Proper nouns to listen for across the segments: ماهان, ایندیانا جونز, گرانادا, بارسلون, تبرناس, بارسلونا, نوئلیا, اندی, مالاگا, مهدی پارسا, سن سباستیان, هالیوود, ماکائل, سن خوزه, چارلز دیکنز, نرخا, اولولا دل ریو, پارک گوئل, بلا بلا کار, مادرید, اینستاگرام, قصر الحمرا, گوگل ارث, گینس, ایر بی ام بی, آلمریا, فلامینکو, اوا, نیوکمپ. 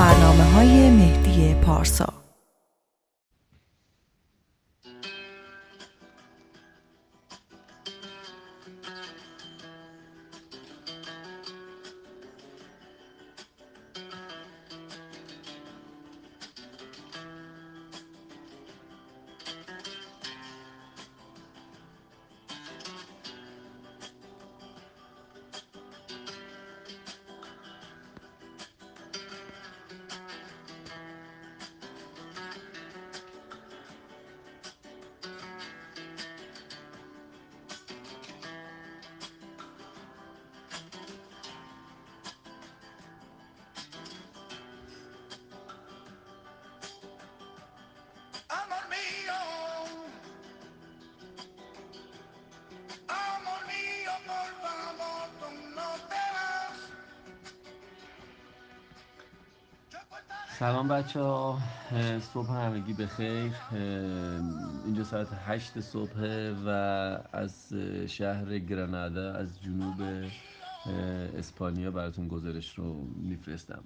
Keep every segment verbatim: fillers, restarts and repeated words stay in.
سفرنامه‌های مهدی پارسا. سلام بچه ها، صبح همگی بخیر. اینجا ساعت هشت صبح و از شهر گرانادا از جنوب اسپانیا براتون گزارش رو میفرستم.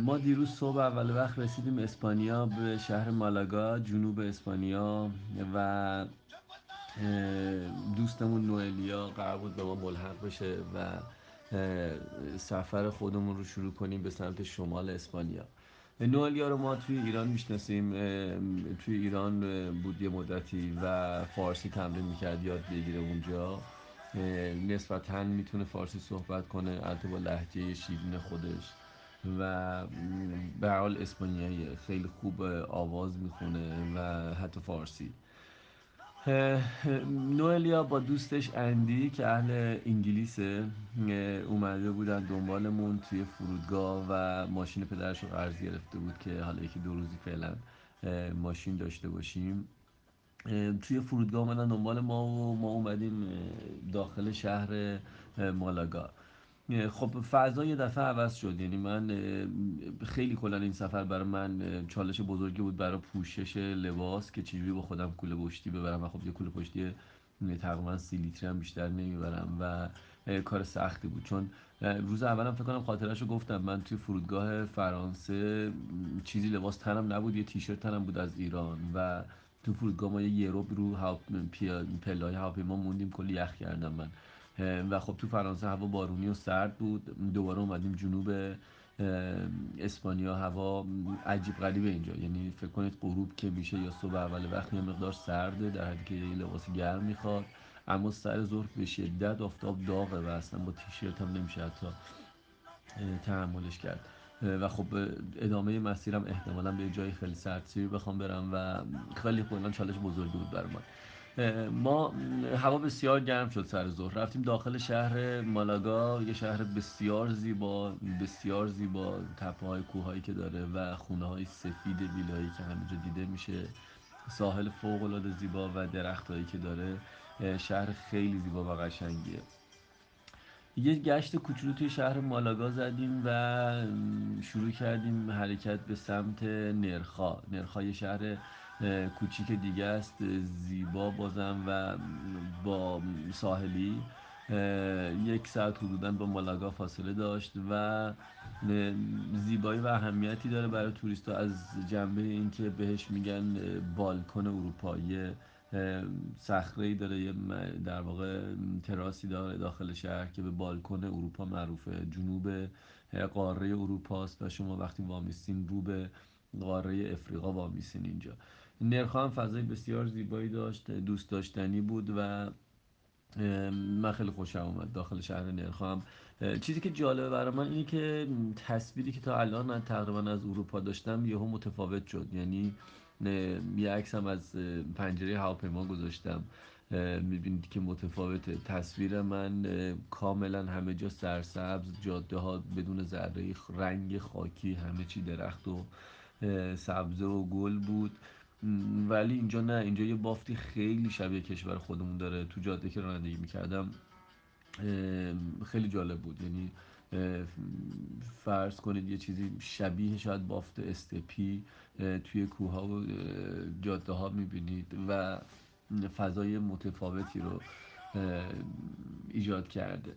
ما دیروز صبح اول وقت رسیدیم اسپانیا، به شهر مالاگا جنوب اسپانیا، و دوستمون نوئلیا قرار بود به ما ملحق بشه و سفر خودمون رو شروع کنیم به سمت شمال اسپانیا. نوئلیا رو ما توی ایران میشناسیم، توی ایران بود یه مدتی و فارسی تمرین میکرد یاد بگیره اونجا، نسبتاً میتونه فارسی صحبت کنه، البته با لهجه شیرین خودش، و به هر حال اسپانیایی خیلی خوب آواز میخونه و حتی فارسی. نوئلیا با دوستش اندی که اهل انگلیسه اومده بودن دنبالمون توی فرودگاه و ماشین پدرش رو قرض گرفته بود که حالا یکی دو روزی فعلا ماشین داشته باشیم. توی فرودگاه اومدن دنبال ما و ما اومدیم داخل شهر مالاگا. خب فضا یه دفعه عوض شد، یعنی من خیلی کلان این سفر برای من چالش بزرگی بود، برای پوشش لباس که چجوری با خودم کوله پشتی ببرم، و خب یه کوله پشتی تقریبا سی لیتری هم بیشتر نمیبرم و کار سختی بود، چون روز اولم فکر کنم خاطرشو گفتم، من توی فرودگاه فرانسه چیزی لباس تنم نبود، یه تیشرت تنم بود از ایران، و تو فرودگاه ما یه یروب رو پلای هواپیما موندیم، کلی یخ کردم من، و خب تو فرانسه هوا بارونی و سرد بود. دوباره اومدیم جنوب اسپانیا، هوا عجیب غریبه اینجا، یعنی فکر کنید غروب که میشه یا صبح اول وقت یه مقدار سرده در حدی که یه لباس گرم میخواد، اما سر ظهر به شدت آفتاب داغه و اصلا با تیشرت هم نمیشه حتی تحملش کرد، و خب ادامه مسیرم احتمالا به جای خیلی سردسیر بخوام برم و خیلی کلا چالش بزرگی بود برام. ما هوا بسیار گرم شد، سر ظهر رفتیم داخل شهر مالاگا، یه شهر بسیار زیبا، بسیار زیبا، تپه‌های کوهایی که داره و خونه‌های سفید ویلایی که همینجا دیده میشه، ساحل فوق‌العاده زیبا و درختایی که داره، شهر خیلی زیبا و قشنگیه. یه گشت کوچولو توی شهر مالاگا زدیم و شروع کردیم حرکت به سمت نرخا. نرخا یه شهر کوچیک دیگه است، زیبا بازم و با ساحلی، یک ساعت حدوداً با مالاگا فاصله داشت و زیبایی و اهمیتی داره برای توریست‌ها از جنبه اینکه بهش میگن بالکن اروپایی، صخره‌ای داره، در واقع تراسی داره داخل شهر که به بالکن اروپا معروفه. جنوب قاره اروپا است و شما وقتی وامیستین رو به قاره افریقا وامیستین. اینجا نرخا هم فضای بسیار زیبایی داشت، دوست داشتنی بود و من خیلی خوشم اومد داخل شهر نرخا. هم چیزی که جالبه برای من اینه که تصویری که تا الان من تقریبا از اروپا داشتم یهو متفاوت شد، یعنی یه عکس هم از پنجره هواپیما گذاشتم، میبینید که متفاوته. تصویر من کاملا همه جا سرسبز، جاده ها بدون ذره رنگ خاکی، همه چی درخت و سبزه و گل بود، ولی اینجا نه، اینجا یه بافتی خیلی شبیه کشور خودمون داره. تو جاده که رانندگی میکردم خیلی جالب بود، یعنی فرض کنید یه چیزی شبیه شاید بافت استپی توی کوها و جاده ها میبینید و فضای متفاوتی رو ایجاد کرده.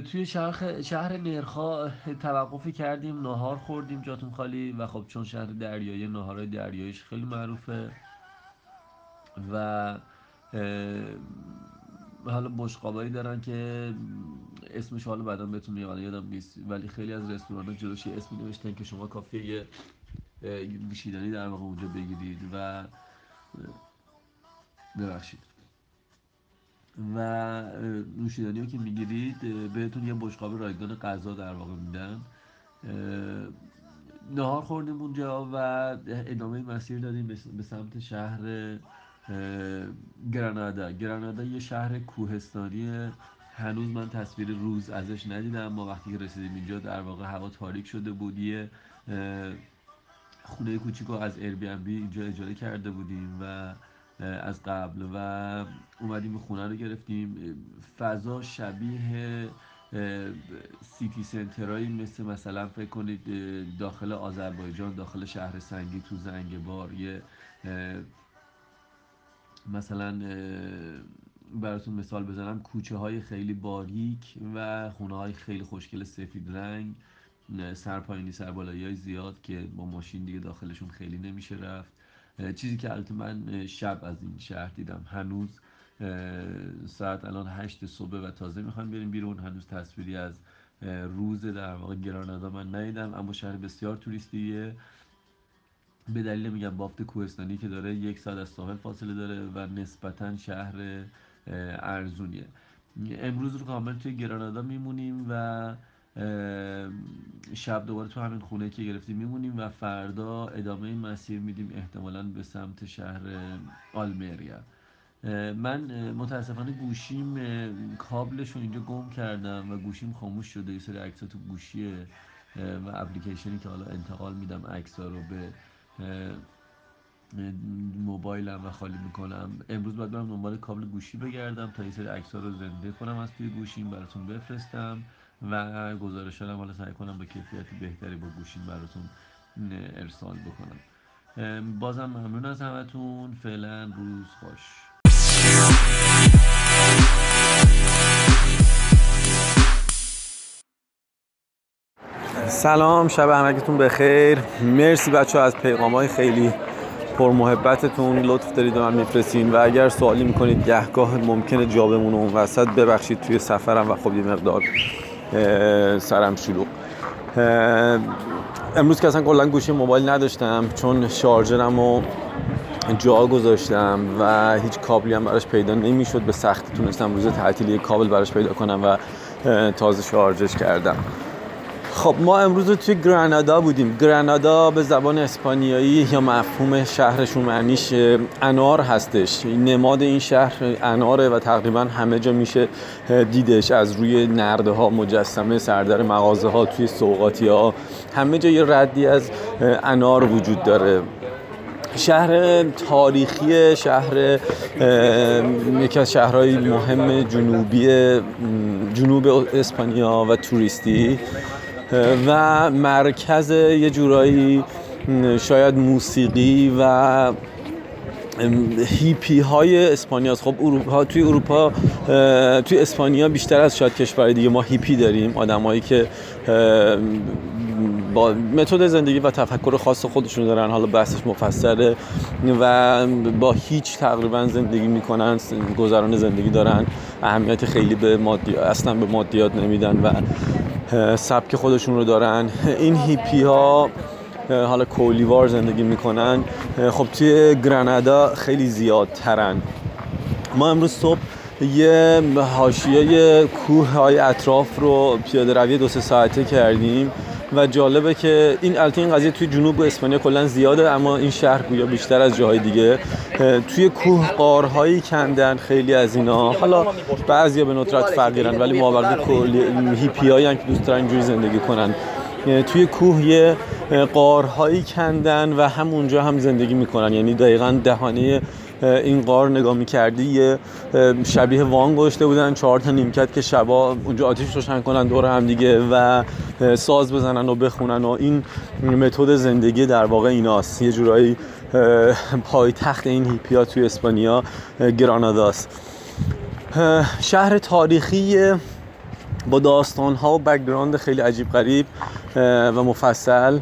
توی شهر, شهر نرخا توقفی کردیم، نهار خوردیم جاتون خالی، و خب چون شهر دریایی نهارهای دریاییش خیلی معروفه و حالا بشقابایی دارن که اسمش حالا بعدا بهتون میگم، یادم نیست، ولی خیلی از رستوران‌ها جلوش اسمی نوشتن که شما کافیه یه نوشیدنی در واقع اونجا بگیرید و ببخشید و نوشیدنی رو که میگیرید بهتون یه بشقاب رایگان غذا در واقع میدن. نهار خوردیم اونجا و ادامه مسیر دادیم به سمت شهر گرانادا. گرانادا یه شهر کوهستانیه، هنوز من تصویر روز ازش ندیدم، ما وقتی که رسیدیم اینجا در واقع هوا تاریک شده بودیه، خونه کوچیک رو از ایر بی ام بی اینجا اجاره کرده بودیم و از قبل و اومدیم خونه رو گرفتیم. فضا شبیه سیتی سنترایی مثل مثلا فکر کنید داخل آذربایجان، داخل شهر سنگی تو زنگبار، یه مثلا براتون مثال بزنم، کوچه های خیلی باریک و خونه های خیلی خوشگل سفید رنگ، سرپایینی سربالایی های زیاد که با ماشین دیگه داخلشون خیلی نمیشه رفت. چیزی که البته من شب از این شهر دیدم، هنوز ساعت الان هشت صبح و تازه میخوایم بریم بیرون، هنوز تصویری از روز در واقع گرانادا من ندیدم، اما شهر بسیار توریستیه به دلیل میگم بافت کوهستانی که داره، یک ساعت از ساحل فاصله داره و نسبتا شهر ارزونیه. امروز رو کامل توی گرانادا میمونیم و شب دوباره تو همین خونه که گرفتیم میمونیم و فردا ادامه این مسیر میدیم احتمالاً به سمت شهر آلمریا. من متاسفانه گوشیم کابلشو اینجا گم کردم و گوشیم خاموش شده، یه سری عکس‌ها تو گوشیه و اپلیکیشنی که حالا انتقال میدم عکس‌ها رو به موبایلم و خالی میکنم. امروز باید برم دنبال کابل گوشی بگردم تا یه سری عکس‌ها رو زنده کنم از توی گوشیم براتون بفرستم و گزارش‌هام حالا سعی کنم با کیفیت بهتری با گوشیم براتون ارسال بکنم. بازم ممنون از همتون، فعلا روز خوش. سلام، شب همگیتون بخیر. مرسی بچه‌ها از پیام‌های خیلی پرمحبتتون، لطف دارید و من میفرستین و اگر سوالی میکنید گهگاه ممکنه جوابمون اون وسط، ببخشید توی سفرم و خب یه مقدار سرم شلوغ. امروز که اصلا کلا گوشی موبایل نداشتم چون شارژرمو جا گذاشتم و هیچ کابلی هم براش پیدا نمیشد، به سختی تونستم روز تعطیلی کابل براش پیدا کنم و تازه شارژش کردم. خب ما امروز توی گرانادا بودیم. گرانادا به زبان اسپانیایی یا مفهوم شهرشون معنیش انار هستش، نماد این شهر اناره و تقریبا همه جا میشه دیدش، از روی نرده ها، مجسمه سردر مغازه ها، توی سوغاتی ها، همه جا یه ردی از انار وجود داره. شهر تاریخی، شهر یکی از شهرهای مهم جنوبی جنوب اسپانیا و توریستی و مرکز یه جورایی شاید موسیقی و هیپی های اسپانیا است. خب اروپا توی اروپا توی اسپانیا بیشتر از شاید کشورهای دیگه ما هیپی داریم، آدمایی که با متد زندگی و تفکر خاص خودشون دارن، حالا بحثش مفصله و با هیچ تقریبا زندگی میکنن، گذران زندگی دارن، اهمیت خیلی به مادی اصلا به مادیات نمیدن و سبک خودشون رو دارن. این هیپی ها حالا کولیوار زندگی میکنن، خب توی گرانادا خیلی زیادترن. ما امروز صبح یه حاشیه کوه های اطراف رو پیاده روی دو سه ساعته کردیم و جالبه که این البته این قضیه توی جنوب اسپانیا کلا زیاده، اما این شهر گویا بیشتر از جاهای دیگه توی کوه غارهایی کندن خیلی از اینا، حالا بعضیا به ندرت فقیرن ولی مابقی هیپیایی ان که دوست دارن اینجوری زندگی کنن، توی کوه یه غارهایی کندن و همونجا هم زندگی میکنن. یعنی دقیقاً دهانه این غار نگاه می‌کردی یه شبیه وان گذاشته بودن، چهار تا نیمکت که شبا اونجا آتیش روشن کنن دور هم دیگه و ساز بزنن و بخونن و این متد زندگی در واقع ایناست. یه جورایی پایتخت این هیپیا توی اسپانیا گراناداست. شهر تاریخی با داستان‌ها و بک‌گراند خیلی عجیب غریب و مفصل.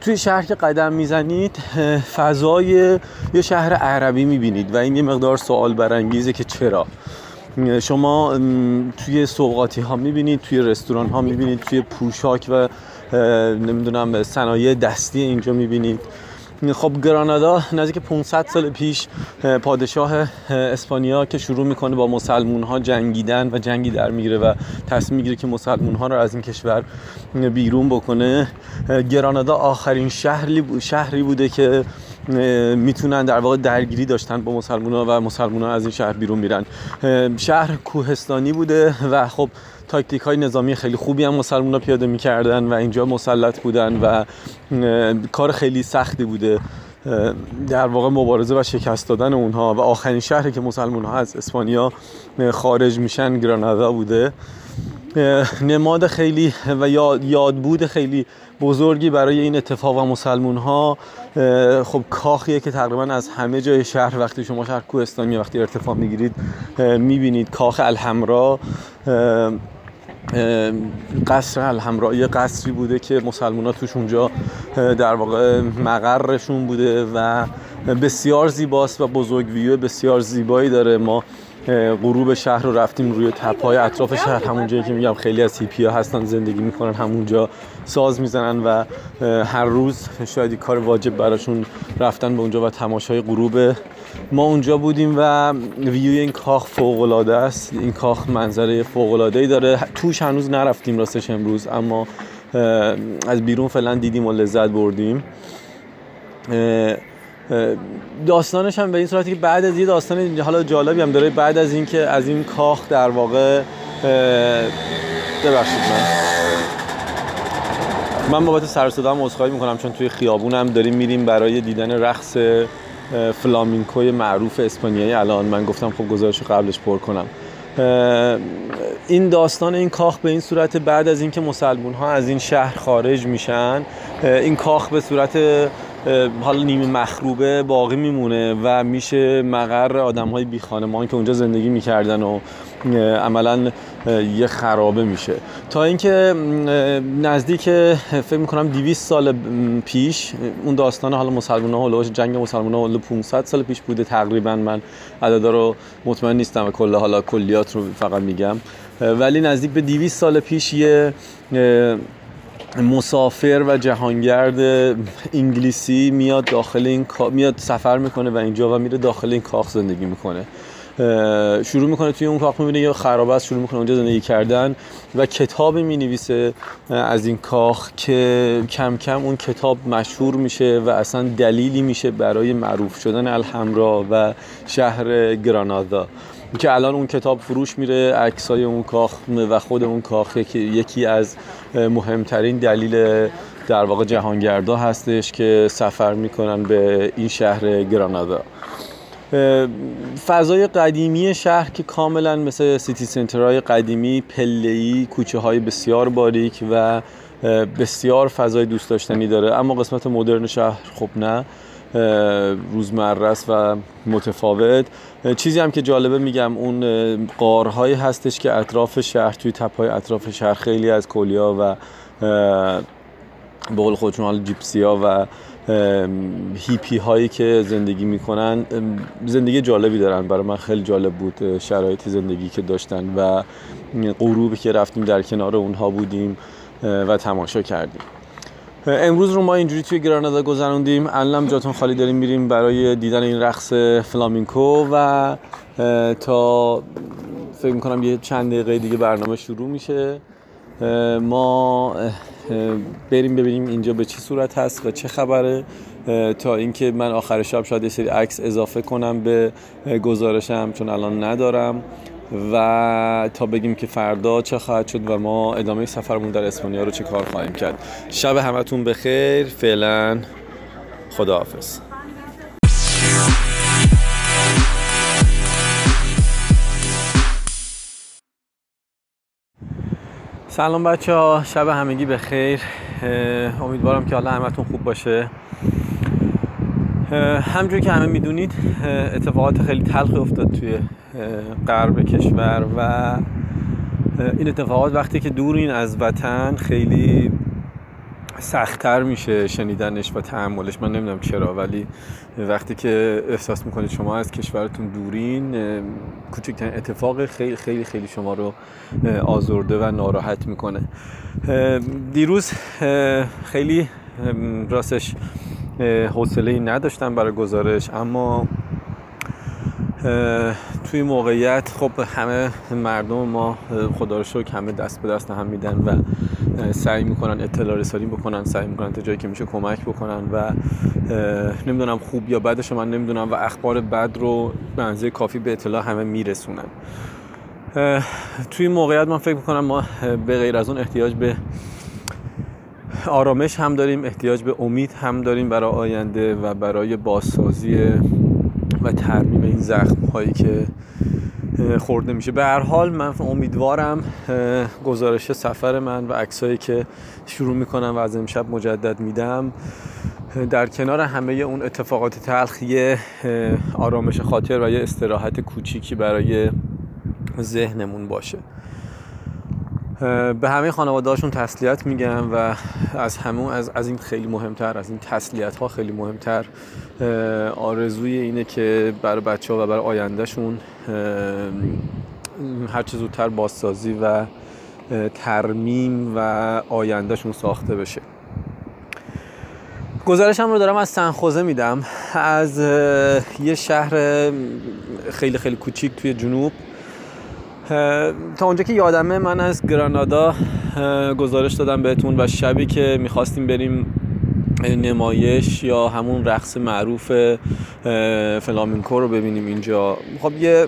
توی شهر که قدم میزنید فضای یه شهر عربی میبینید و این یه مقدار سوال برانگیزه که چرا. شما توی سوغاتی ها میبینید، توی رستوران ها میبینید، توی پوشاک و نمیدونم صنایع دستی اینجا میبینید. خب گرانادا نزدیک پانصد سال پیش پادشاه اسپانیا که شروع میکنه با مسلمون ها جنگیدن و جنگی در میگیره و تصمیم میگیره که مسلمون ها رو از این کشور بیرون بکنه، گرانادا آخرین شهری بوده که میتونن در واقع درگیری داشتن با مسلمون ها و مسلمون ها از این شهر بیرون میرن. شهر کوهستانی بوده و خب تاکتیک های نظامی خیلی خوبی هم مسلمان ها پیاده میکردن و اینجا مسلط بودن و کار خیلی سختی بوده در واقع مبارزه و شکست دادن اونها و آخرین شهری که مسلمان ها از اسپانیا خارج میشن گرانادا بوده. نماد خیلی و یاد بود خیلی بزرگی برای این اتفاق و مسلمون ها خب کاخیه که تقریبا از همه جای شهر، وقتی شما شهر کوهستانی وقتی ارتفاع میگیرید میبینید، کاخ الحمرا، قصر الحمرا یه قصری بوده که مسلمان ها توش اونجا در واقع مقرشون بوده و بسیار زیباست و بزرگ، ویو بسیار زیبایی داره. ما غروب شهر رو رفتیم روی تپه‌های اطراف شهر، همونجایی که میگم خیلی از هیپی‌ها هستن زندگی میکنن، همونجا ساز میزنن و هر روز شاید کار واجب براشون رفتن به اونجا و تماشای غروب. ما اونجا بودیم و ویوی این کاخ فوق‌العاده است، این کاخ منظره فوق‌العاده‌ای داره. توش هنوز نرفتیم راستش امروز، اما از بیرون فعلا دیدیم و لذت بردیم. داستانش هم به این صورتی که بعد از یه داستان حالا جالبی هم داره، بعد از اینکه از این کاخ در واقع ببخشید من من بابت سر و صدام عذرخواهی میکنم چون توی خیابونم داریم میریم برای دیدن رقص فلامینکوی معروف اسپانیایی. الان من گفتم خب گزارش قبلش پر کنم. این داستان این کاخ به این صورت، بعد از اینکه مسلمون ها از این شهر خارج میشن این کاخ به صورت حالا نیمه مخروبه باقی میمونه و میشه مقر آدم های بی خانمان که اونجا زندگی میکردن و عملا یه خرابه میشه تا اینکه نزدیک فکر میکنم دویست سال پیش اون داستان، حالا مسلمان ها حالا جنگ مسلمان ها حالا پانصد سال پیش بوده تقریبا، من عددا رو مطمئن نیستم و کلا حالا کلیات رو فقط میگم، ولی نزدیک به دویست سال پیش یه مسافر و جهانگرد انگلیسی میاد داخل این کاخ، میاد سفر میکنه و اینجا و میره داخل این کاخ زندگی میکنه. شروع میکنه توی اون کاخ میبینه یه خرابه است، شروع میکنه اونجا زندگی کردن و کتابی مینویسه از این کاخ که کم کم اون کتاب مشهور میشه و اصلا دلیلی میشه برای معروف شدن الحمرا و شهر گرانادا که الان اون کتاب فروش میره. عکسای اون کاخ و خود اون کاخ یکی از مهمترین دلیل در واقع جهانگردا هستش که سفر میکنن به این شهر گرانادا. فضای قدیمی شهر که کاملا مثل سیتی سنترهای قدیمی، پله‌ای، کوچه های بسیار باریک و بسیار فضای دوست داشتنی داره، اما قسمت مدرن شهر خب نه، روزمره است و متفاوت. چیزی هم که جالبه میگم اون غارهایی هستش که اطراف شهر، توی تپهای اطراف شهر خیلی از کلیا و به قول خودشون حال جیپسیا و هیپی هایی که زندگی میکنن زندگی جالبی دارن. برای من خیلی جالب بود شرایط زندگی که داشتن و غروبی که رفتیم در کنار اونها بودیم و تماشا کردیم. امروز رو ما اینجوری توی گرانادا گذروندیم. الان جاتون خالی داریم میریم برای دیدن این رقص فلامینکو و تا فکر میکنم یه چند دقیقه دیگه برنامه شروع میشه. ما بریم ببینیم اینجا به چه صورت هست و چه خبره، تا اینکه من آخر شب شاید یه سری عکس اضافه کنم به گزارشم چون الان ندارم و تا بگیم که فردا چه خواهد شد و ما ادامه سفرمون در اسپانیا رو چه کار خواهیم کرد. شب همتون بخیر، فعلا خداحافظ. سلام بچه ها، شب همگی بخیر، امیدوارم که حالا همتون خوب باشه. همجوری که همه میدونید اتفاقات خیلی تلخی افتاد توی غرب کشور و این اتفاقات وقتی که دورین از وطن خیلی سخت‌تر میشه شنیدنش و تحملش. من نمیدونم چرا، ولی وقتی که احساس میکنید شما از کشورتون دورین، کوچکترین اتفاق خیلی خیلی خیلی شما رو آزرده و ناراحت میکنه. دیروز خیلی راستش حوصله‌ای نداشتم برای گزارش، اما توی موقعیت خب همه مردم ما خدا رو شکر همه دست به دست هم میدن و سعی میکنن اطلاع رسانی بکنن، سعی میکنن تا جایی که میشه کمک بکنن و نمیدونم خوب یا بدش من نمیدونم و اخبار بد رو به اندازه کافی به اطلاع همه میرسونن. توی موقعیت من فکر میکنم ما به غیر از اون احتیاج به آرامش هم داریم، احتیاج به امید هم داریم برای آینده و برای بازسازی و ترمیم این زخم هایی که خورده میشه. به هر حال من امیدوارم گزارش سفر من و عکسایی که شروع میکنم و از امشب مجدد میدم در کنار همه اون اتفاقات تلخ یه آرامش خاطر و یه استراحت کوچیکی برای ذهنمون باشه. به همه خانواده‌هاشون تسلیت میگم و از همون از از این خیلی مهمتر، از این تسلیت‌ها خیلی مهمتر آرزوی اینه که برای بچه‌ها و برای آیندهشون هر چه زودتر بازسازی و ترمیم و آیندهشون ساخته بشه. گزارشم رو دارم از سن خوزه میدم، از یه شهر خیلی خیلی کوچیک توی جنوب. تا اونجا که یادمه من از گرانادا گزارش دادم بهتون و شبی که میخواستیم بریم نمایش یا همون رقص معروف فلامینکو رو ببینیم اینجا، خب یه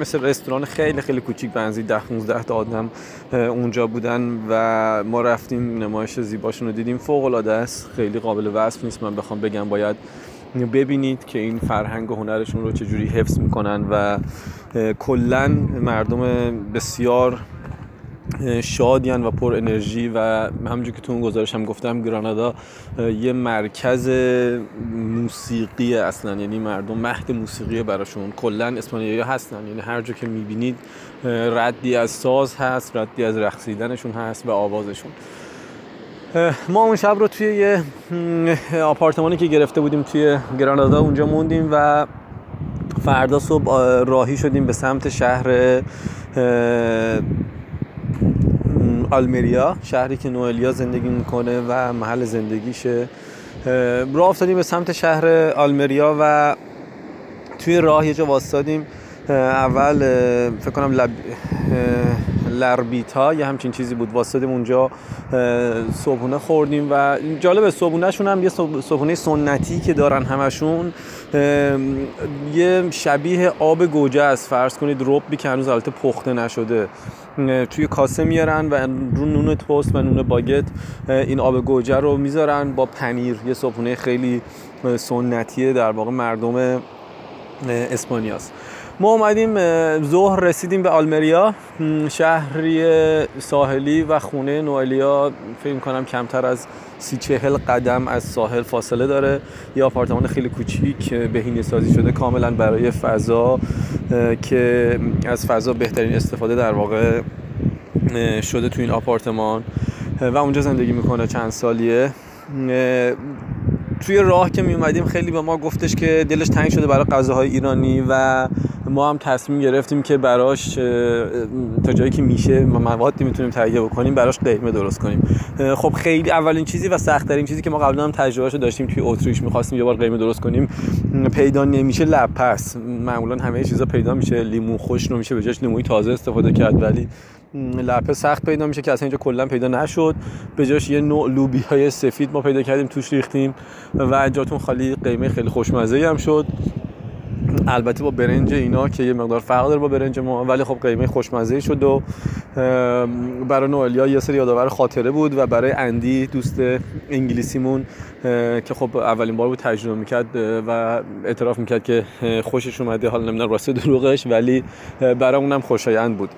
مثل رستوران خیلی خیلی کوچیک بنزی ده پانزده تا آدم اونجا بودن و ما رفتیم نمایش زیباشون رو دیدیم. فوق العاده است، خیلی قابل وصف نیست. من بخوام بگم باید ببینید که این فرهنگ و هنرشون رو چجوری حفظ میکنن و کلن مردم بسیار شادیان و پر انرژی و همونجور که تو اون گزارشم گفتم گرانادا یه مرکز موسیقیه اصلا، یعنی مردم مهد موسیقیه براشون. کلن اسپانیایی هستن، یعنی هر جا که میبینید ردی از ساز هست، ردی از رقصیدنشون هست و آوازشون. ما اون شب رو توی یه آپارتمانی که گرفته بودیم توی گرانادا اونجا موندیم و فردا صبح راهی شدیم به سمت شهر آلمریا، شهری که نوئلیا زندگی میکنه و محل زندگیشه. راه افتادیم به سمت شهر آلمریا و توی راه یه جا وایسادیم. اول فکر کنم لب... لربیتا یه همچین چیزی بود، واسطیم اونجا صبحونه خوردیم و جالب صبحونهشون هم یه صبحونه سنتی که دارن همشون، یه شبیه آب گوجه است. فرض کنید ربی که هنوز البته پخته نشده توی کاسه میارن و رو نون توست و نون باگت این آب گوجه رو میذارن با پنیر. یه صبحونه خیلی سنتیه در واقع مردم اسپانیاست. ما اومدیم ظهر رسیدیم به آلمریا، شهری ساحلی و خونه نوئلیا فکر کنم کمتر از سی چهل قدم از ساحل فاصله داره. یه آپارتمان خیلی کوچیک بهینه سازی شده کاملا برای فضا که از فضا بهترین استفاده در واقع شده تو این آپارتمان و اونجا زندگی میکنه چند سالیه. توی راه که می اومدیم خیلی به ما گفتش که دلش تنگ شده برای غذاهای ایرانی و ما هم تصمیم گرفتیم که براش تا جایی که میشه موادی میتونیم تهیه بکنیم براش قیمه درست کنیم. خب خیلی اولین چیزی و سخت ترین چیزی که ما قبلا هم تجربهشو داشتیم توی اتریش، می‌خواستیم یه بار قیمه درست کنیم پیدا نمیشه لپس. معمولا همه چیزا پیدا میشه، لیمو خشک نمیشه به جاش لیموی تازه استفاده کرد، ولی لپه سخت پیدا میشه که اصلا اینجا کلا پیدا نشد. به جاش یه نوع لوبیای سفید ما پیدا کردیم توش ریختیم و جاتون خالی. قیمه خیلی خوشمزه‌ای هم شد، البته با برنج اینا که یه مقدار فرق داره با برنج ما، ولی خب قیمه خوشمزه‌ای شد و برای نوئلیا یه سری یادآور خاطره بود و برای اندی دوست انگلیسیمون که خب اولین بار بود تجربه میکرد و اعتراف میکرد که خوشش اومده، حالا نمیدونم راسته دروغش، ولی برای اونم خوشایند بود.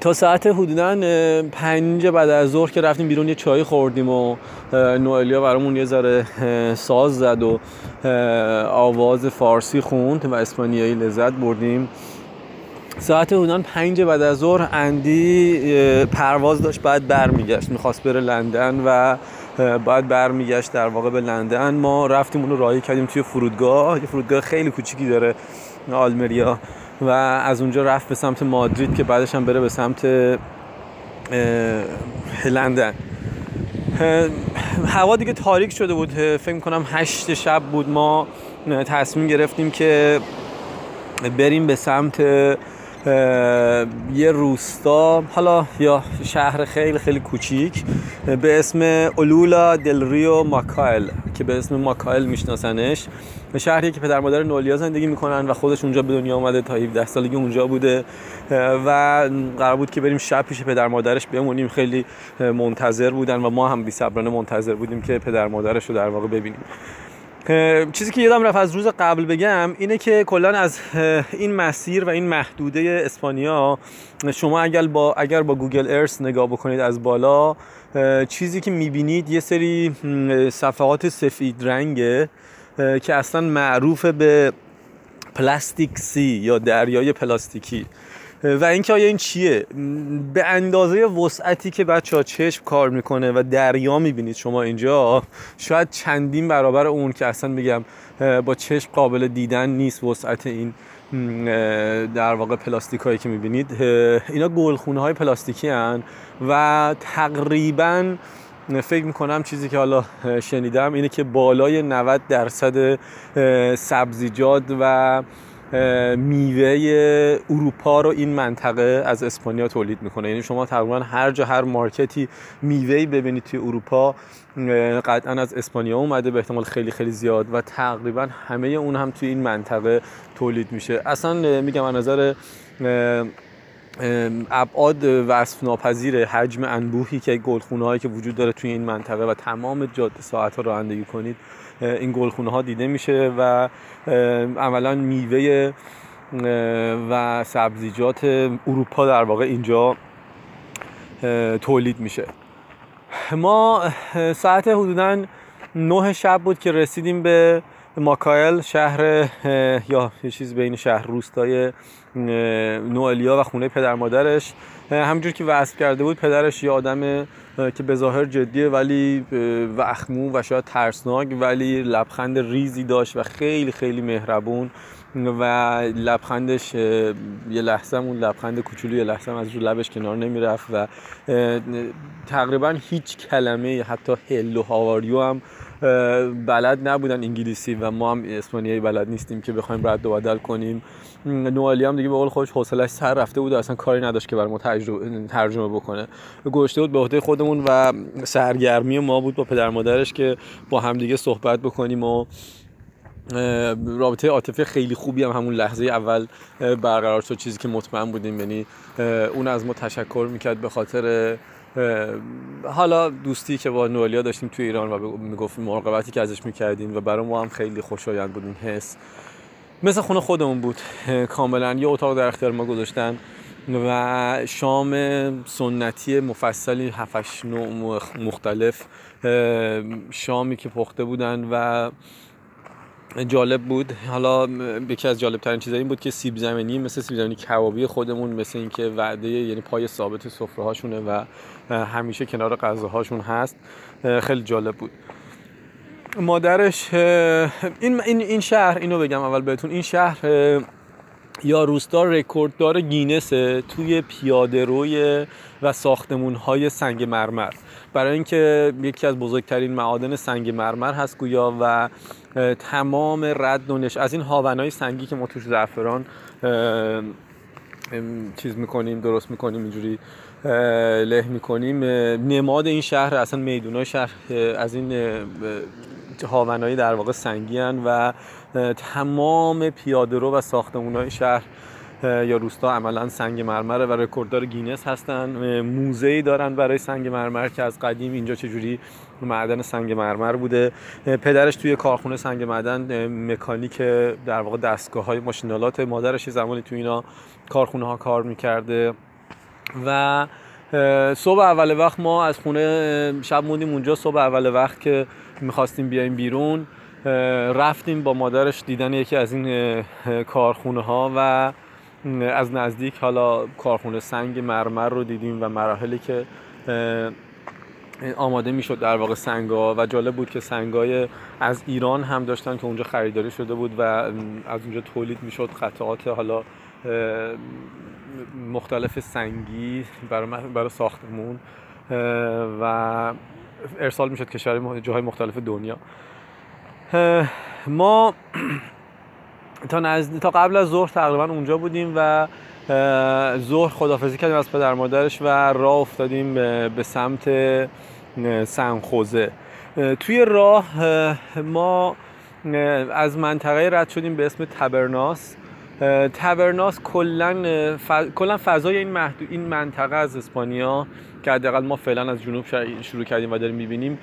تا ساعت حدوداً پنج بعد از ظهر که رفتیم بیرون یه چای خوردیم و نوئلیا برامون یه ذره ساز زد و آواز فارسی خوند و اسپانیایی لذت بردیم. ساعت اونان پنج بعد از ظهر اندی پرواز داشت، بعد برمیگشت، میخواست بره لندن و بعد برمیگشت در واقع به لندن. ما رفتیم اونو راهی کردیم توی فرودگاه، یه فرودگاه خیلی کوچیکی داره آلمریا، و از اونجا رفت به سمت مادرید که بعدش هم بره به سمت لندن. هوا دیگه تاریک شده بود، فکر کنم هشت شب بود. ما تصمیم گرفتیم که بریم به سمت یه روستا، حالا یا شهر خیلی خیلی کوچیک به اسم اولولا دل ریو ماکائل که به اسم ماکائل میشناسنش. شهری که پدر مادر نوئلیا زندگی میکنن و خودش اونجا به دنیا اومده، تا هفده سالگی اونجا بوده و قرار بود که بریم شب پیش پدر مادرش بمونیم. خیلی منتظر بودن و ما هم بی‌صبرانه منتظر بودیم که پدر مادرش رو در واقع ببینیم. چیزی که یادم رفت از روز قبل بگم اینه که کلا از این مسیر و این محدوده اسپانیا شما اگر با اگر با گوگل ارث نگاه بکنید از بالا، چیزی که میبینید یه سری صفحات سفید رنگه که اصلا معروف به پلاستیک سی یا دریای پلاستیکی. و اینکه آیا این چیه؟ به اندازه وسعتی که بچه‌ها چشم کار میکنه و دریا میبینید شما اینجا، شاید چندین برابر اون که اصلا میگم با چشم قابل دیدن نیست وسعت این در واقع پلاستیک هایی که میبینید. اینا گلخونه های پلاستیکی هن و تقریباً فکر میکنم چیزی که حالا شنیدم اینه که بالای نود درصد سبزیجات و میوه اروپا رو این منطقه از اسپانیا تولید میکنه. یعنی شما تقریبا هر جا هر مارکتی میوهی ببینید توی اروپا قطعا از اسپانیا اومده، به احتمال خیلی خیلی زیاد، و تقریبا همه اون هم توی این منطقه تولید میشه. اصلا میگم از نظر ابعاد وصف ناپذیر حجم انبوهی که گلخونه هایی که وجود داره توی این منطقه و تمام جاده ساعت ها رانندگی کنید این گلخونه ها دیده میشه و عملا میوه و سبزیجات اروپا در واقع اینجا تولید میشه. ما ساعت حدوداً نه شب بود که رسیدیم به ماکائل، شهر یا یه چیز بین شهر روستای نوئلیا و خونه پدر مادرش. همونجور که وصف کرده بود پدرش یه آدم که به ظاهر جدیه ولی و اخمو و شاید ترسناک، ولی لبخند ریزی داشت و خیلی خیلی مهربون و لبخندش یه لحظه اون لبخند کوچولو یه لحظه از رو لبش کنار نمیرفت و تقریبا هیچ کلمه حتی هلو هاواریو هم بلد نبودن انگلیسی، و ما هم اسپانیایی بلد نیستیم که بخوایم رد و بدل کنیم. نوئلیا هم دیگه به قول خودش حوصله‌اش سر رفته بود و اصلا کاری نداشت که بر ما ترجمه بکنه. گذاشته بود به عهده خودمون و سرگرمی ما بود با پدر مادرش که با همدیگه صحبت بکنیم و رابطه عاطفی خیلی خوبی هم همون لحظه اول برقرار شد، چیزی که مطمئن بودیم. یعنی اون از ما تشکر میکرد به خاطر حالا دوستی که با نوئلیا داشتیم توی ایران و میگفت مراقبتی که ازش میکردیم و برای ما هم خیلی خوشایند بود. این حس مثل خونه خودمون بود کاملا. یه اتاق در اختیار ما گذاشتن و شام سنتی مفصلی هفت هشت نوع مختلف شامی که پخته بودن و جالب بود. حالا یکی از جالب ترین چیزا این بود که سیب زمینی مثل سیب زمینی کبابی خودمون، مثل اینکه وعده یعنی پای ثابت سفره هاشونه و همیشه کنار غذاهاشون هست. خیلی جالب بود. مادرش این این این شهر، اینو بگم اول بهتون، این شهر یا روستا رکورددار گینسه توی پیاده روی و ساختمون‌های سنگ مرمر، برای اینکه یکی از بزرگترین معادن سنگ مرمر هست گویا و تمام رد و نش از این هاونای سنگی که ما توش زعفران چیز میکنیم درست میکنیم اینجوری له میکنیم نماد این شهر. اصلا میدونای شهر از این هاونای در واقع سنگی هن و تمام پیاده رو و ساختمونای شهر یا روستا عملا سنگ مرمره و رکورددار گینس هستن. موزه‌ای دارن برای سنگ مرمر که از قدیم اینجا چجوری معدن سنگ مرمر بوده. پدرش توی کارخونه سنگ معدن مکانیک در واقع دستگاه‌های ماشینالات، مادرش زمانی توی اینا کارخونه ها کار می‌کرده. و صبح اول وقت ما از خونه شب موندیم اونجا. صبح اول وقت که می‌خواستیم بیایم بیرون رفتیم با مادرش دیدن یکی از این کارخونه‌ها و از نزدیک حالا کارخونه سنگ مرمر رو دیدیم و مراحلی که آماده میشد در واقع سنگ‌ها، و جالب بود که سنگ‌های از ایران هم داشتن که اونجا خریداری شده بود و از اونجا تولید میشد قطعات حالا مختلف سنگی برای برای ساختمون و ارسال میشد کشورهای جاهای مختلف دنیا. ما تا نزد... تا قبل از ظهر تقریبا اونجا بودیم و ظهر خداحافظی کردیم از پدر مادرش و راه افتادیم به سمت سن خوزه. توی راه ما از منطقه رد شدیم به اسم تبرناس. تبرناس کلا فض... کلا فضای این محدود این منطقه از اسپانیا که حداقل ما فعلا از جنوب شروع کردیم و داریم می‌بینیم،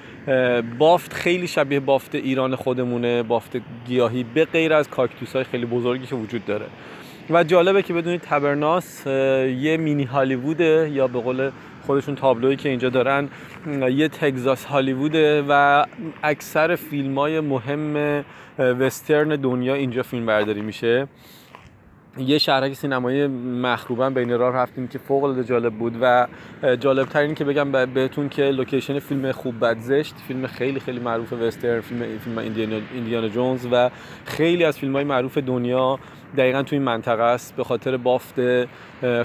بافت خیلی شبیه بافت ایران خودمونه، بافت گیاهی به غیر از کاکتوس‌های خیلی بزرگی که وجود داره. و جالبه که بدونید تبرناس یه مینی هالیووده، یا به قول خودشون تابلویی که اینجا دارن یه تگزاس هالیووده و اکثر فیلم‌های مهم وسترن دنیا اینجا فیلم برداری میشه. یه شهرک سینمایی مخروبا بین راه رفتیم که فوق العاده جالب بود و جالب ترین که بگم بهتون که لوکیشن فیلم خوب بد زشت، فیلم خیلی خیلی معروف وسترن، فیلم فیلم ایندیانا ایندیانا جونز و خیلی از فیلم‌های معروف دنیا دقیقاً توی این منطقه است، به خاطر بافت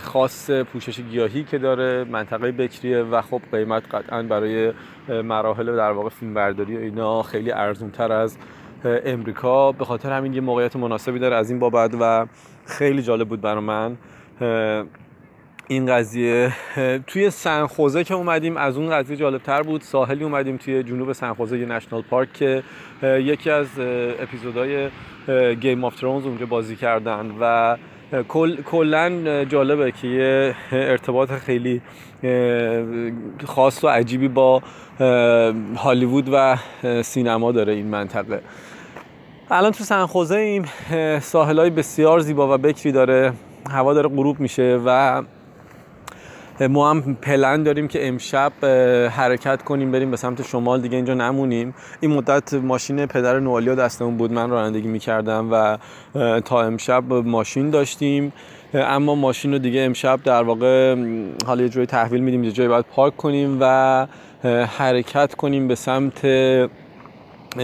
خاص پوشش گیاهی که داره، منطقه بکریه و خب قیمت قطعاً برای مراحل در واقع فیلمبرداری اینا خیلی ارزان‌تر از امریکا، به خاطر همین یه موقعیت مناسبی داره از این بابت و خیلی جالب بود برای من این قضیه. توی سن خوزه که اومدیم از اون قضیه جالبتر بود. ساحلی اومدیم توی جنوب سن خوزه، یه نشنال پارک که یکی از اپیزودهای گیم آف ترونز اونجا بازی کردن و کل کلن جالبه که یه ارتباط خیلی خاص و عجیبی با هالیوود و سینما داره این منطقه. الان تو سن خوزه ایم، ساحلای بسیار زیبا و بکری داره، هوا داره غروب میشه و ما هم پلن داریم که امشب حرکت کنیم بریم به سمت شمال، دیگه اینجا نمونیم. این مدت ماشین پدر نوئلیا دستمون بود، من رانندگی میکردم و تا امشب ماشین داشتیم، اما ماشین رو دیگه امشب در واقع حالا یه جایی تحویل میدیم، یه جایی باید پارک کنیم و حرکت کنیم به سمت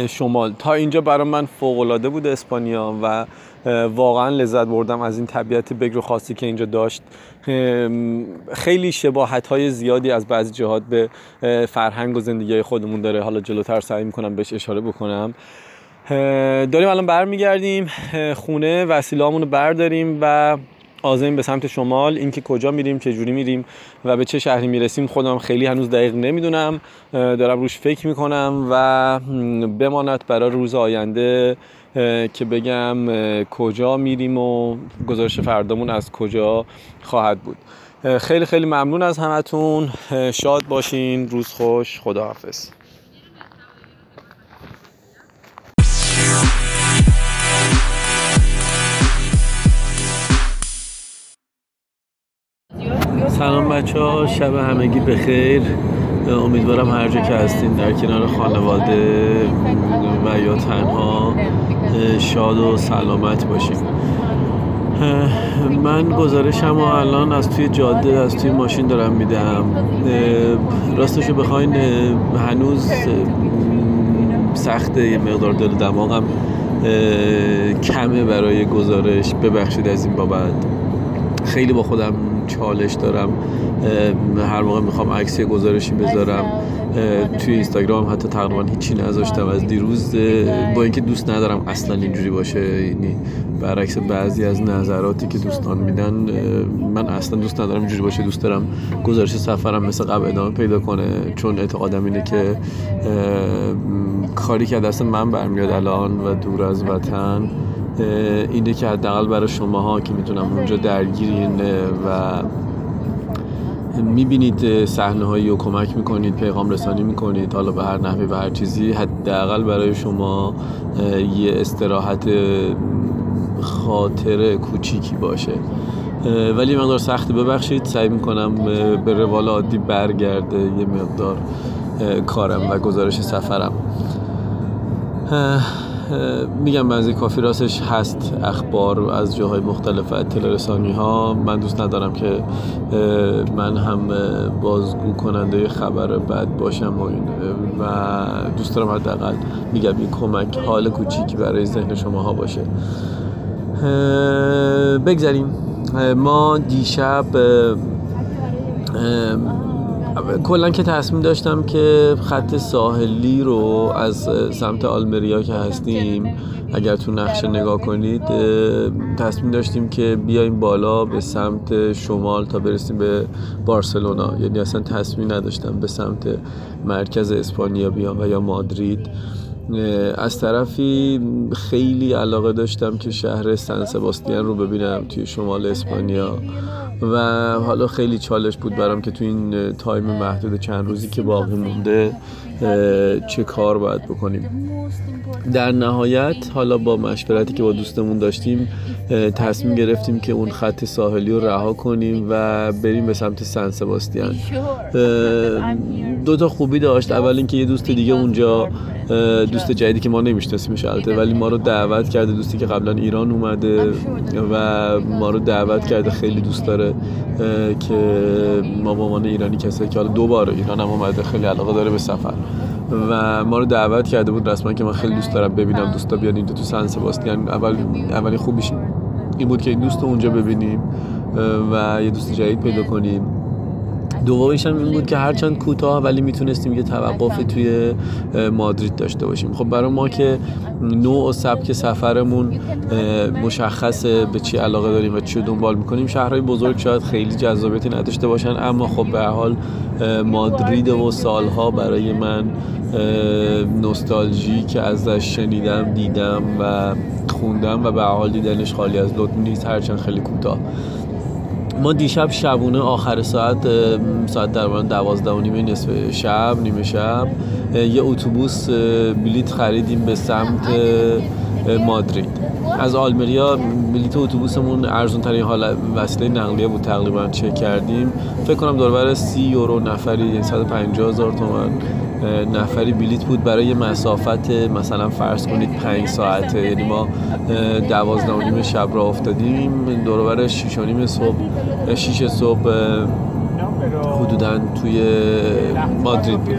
شمال. تا اینجا برای من فوق‌العاده بود اسپانیا و واقعا لذت بردم از این طبیعت بگرو خاصی که اینجا داشت. خیلی شباهت‌های زیادی از بعضی جهات به فرهنگ و زندگی خودمون داره، حالا جلوتر سعی می‌کنم بهش اشاره بکنم. داریم الان برمیگردیم خونه، وسیله‌هامون رو برداریم و عازم به سمت شمال. اینکه کجا میریم، چه جوری میریم و به چه شهری میرسیم خودم خیلی هنوز دقیق نمیدونم، دارم روش فکر میکنم و بماند برای روز آینده که بگم کجا میریم و گزارش فردامون از کجا خواهد بود. خیلی خیلی ممنون از همتون، شاد باشین، روز خوش، خداحافظ. سلام بچه‌ها، شب همگی بخیر. امیدوارم هر جا که هستین در کنار خانواده و یا تنها شاد و سلامت باشین. من گزارشم و الان از توی جاده از توی ماشین دارم میدم. راستشو بخواین هنوز سخته، یه مقدار دل دماغم کمه برای گزارش، ببخشید از این بابت. خیلی با خودم چالش دارم، هر موقع میخوام عکس گزارشی بذارم توی اینستاگرام حتی تقریبا هیچی نذاشتم از دیروز، با اینکه دوست ندارم اصلا اینجوری باشه، یعنی برعکس بعضی از نظراتی که دوستان میدن من اصلا دوست ندارم اینجوری باشه. دوست دارم گزارش سفرم مثل قبل ادامه پیدا کنه، چون اعتقادم اینه که کاری که دست من برمیاد الان و دور از وطن اینه که حداقل برای شماها که میتونم اونجا درگیرین و میبینید صحنه هایی رو کمک میکنید، پیغام رسانی میکنید، حالا به هر نحوی و هر چیزی، حداقل برای شما یه استراحت خاطره کوچیکی باشه، ولی مقدار سخت، ببخشید. سعی میکنم به روال عادی برگرده یه مقدار کارم و گزارش سفرم. میگم بعضی کافی راستش هست اخبار از جاهای مختلف و اطلاع رسانی ها. من دوست ندارم که من هم بازگو کننده خبر بد باشم و, و دوست دارم حداقل میگم یک کمک حال کوچیکی برای ذهن شماها باشه. بگذاریم. ما دیشب کلا که تصمیم داشتم که خط ساحلی رو از سمت آلمریا که هستیم، اگر تو نقشه نگاه کنید، تصمیم داشتیم که بیایم بالا به سمت شمال تا برسیم به بارسلونا. یعنی اصلا تصمیم نداشتم به سمت مرکز اسپانیا بیام و یا مادرید. از طرفی خیلی علاقه داشتم که شهر سن سباستیان رو ببینم توی شمال اسپانیا و حالا خیلی چالش بود برام که تو این تایم محدود چند روزی که باقی مونده چه کار باید بکنیم. در نهایت حالا با مشورتی که با دوستمون داشتیم تصمیم گرفتیم که اون خط ساحلی رو رها کنیم و بریم به سمت سن سباستیان. دو تا خوبی داشت. اول اینکه یه دوست دیگه اونجا، دوست جدیدی که ما نمیشناسیمش البته، ولی ما رو دعوت کرده، دوستی که قبلا ایران اومده و ما رو دعوت کرده، خیلی دوست داره که ما با عنوان ایرانی، کسی که حالا دوباره ایران هم اومده، خیلی علاقه داره به سفر و ما رو دعوت کرده بود رسما که من خیلی دوست دارم ببینم، دوستا بیان اینجا تو سن سباستیان. اول اولی خوبیش این بود که این دوست رو اونجا ببینیم و یه دوست جدید پیدا کنیم. دومیش هم این بود که هرچند کوتاه ولی میتونستیم یه توقف توی مادرید داشته باشیم. خب برای ما که نوع و سبک سفرمون مشخصه به چی علاقه داریم و چی دنبال میکنیم، شهرهای بزرگ شاید خیلی جذابیتی نداشته باشن، اما خب به هر حال مادرید و سالها برای من نوستالژی که ازش شنیدم، دیدم و خوندم و به هر حال دیدنش خالی از لطف نیست، هرچند خیلی کوتاه. ما دیشب شبونه آخر ساعت ساعت درمان دوازده و نیمه نصف شب، نیمه شب، یه اتوبوس بلیت خریدیم به سمت مادرید. از آلمریا بلیت اتوبوسمون ارزون ترین حال وسیله نقلیه بود، تقریبا چک کردیم، فکر کنم دوربر سی یورو نفری، یعنی صد و پنجاه هزار تومان نفری بلیت بود برای مسافت مثلا فرض کنید پنج ساعته. یعنی ما دوازده و نیم شب را افتادیم، دوروبر شیش و نیم صبح، شیش صبح حدوداً توی مادرید بودیم.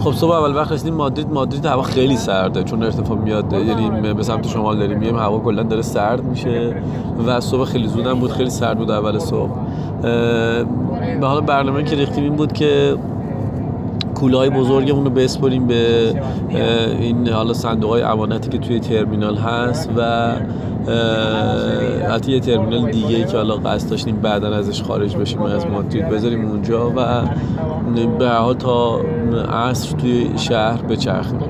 خب صبح اول وقت رسیدیم مادرید. مادرید هوا خیلی سرده چون ارتفاع میاد، یعنی به سمت شمال داریم میایم، هوا کلا داره سرد میشه و صبح خیلی زودم بود، خیلی سرد بود اول صبح. به حال برنامه که ریختیم این بود که کوله‌های بزرگمون رو بسپریم به این حالا صندوق‌های امانتی که توی ترمینال هست و حتی یه ترمینال دیگه که حالا قصد داشتیم بعداً ازش خارج بشیم از مادرید بذاریم اونجا و به هر حال تا عصر توی شهر بچرخیم.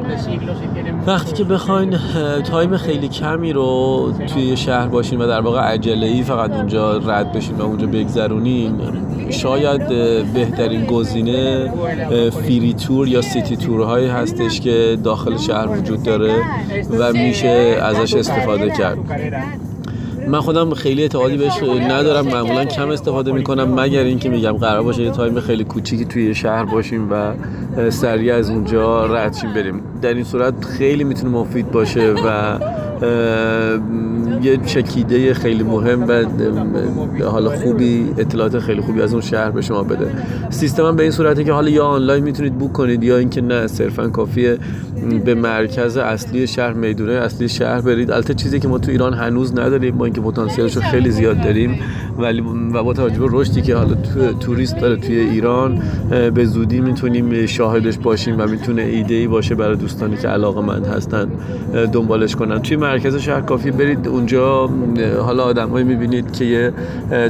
وقتی که بخواین تایم خیلی کمی رو توی شهر باشین و در واقع عجله‌ای فقط اونجا رد بشین و اونجا بگذرونین، شاید بهترین گزینه فیری تور یا سیتی تورهایی هستش که داخل شهر وجود داره و میشه ازش استفاده کرد. من خودم خیلی اعتقادی بهش ندارم، معمولا کم استفاده میکنم مگر اینکه میگم قرار باشه یه تایم خیلی کوچیکی توی شهر باشیم و سریع از اونجا رد شیم بریم. در این صورت خیلی میتونه مفید باشه و یه چکیده خیلی مهم و حالا خوبی، اطلاعات خیلی خوبی از اون شهر به شما بده. سیستم هم به این صورته که حالا یا آنلاین میتونید بوک کنید یا اینکه نه، صرفا کافیه به مرکز اصلی شهر، میدونه اصلی شهر برید. البته چیزی که ما تو ایران هنوز نداریم، ما اینکه پتانسیلش رو خیلی زیاد داریم ولی و با توجه به رشدی که حالا تو، توریست داره توی ایران، به زودی میتونیم شاهدش باشیم و میتونه ایده‌ای باشه برای دوستانی که علاقه‌مند هستن دنبالش کنن. توی مرکز شهر کافی برید اونجا، حالا آدمایی میبینید که یه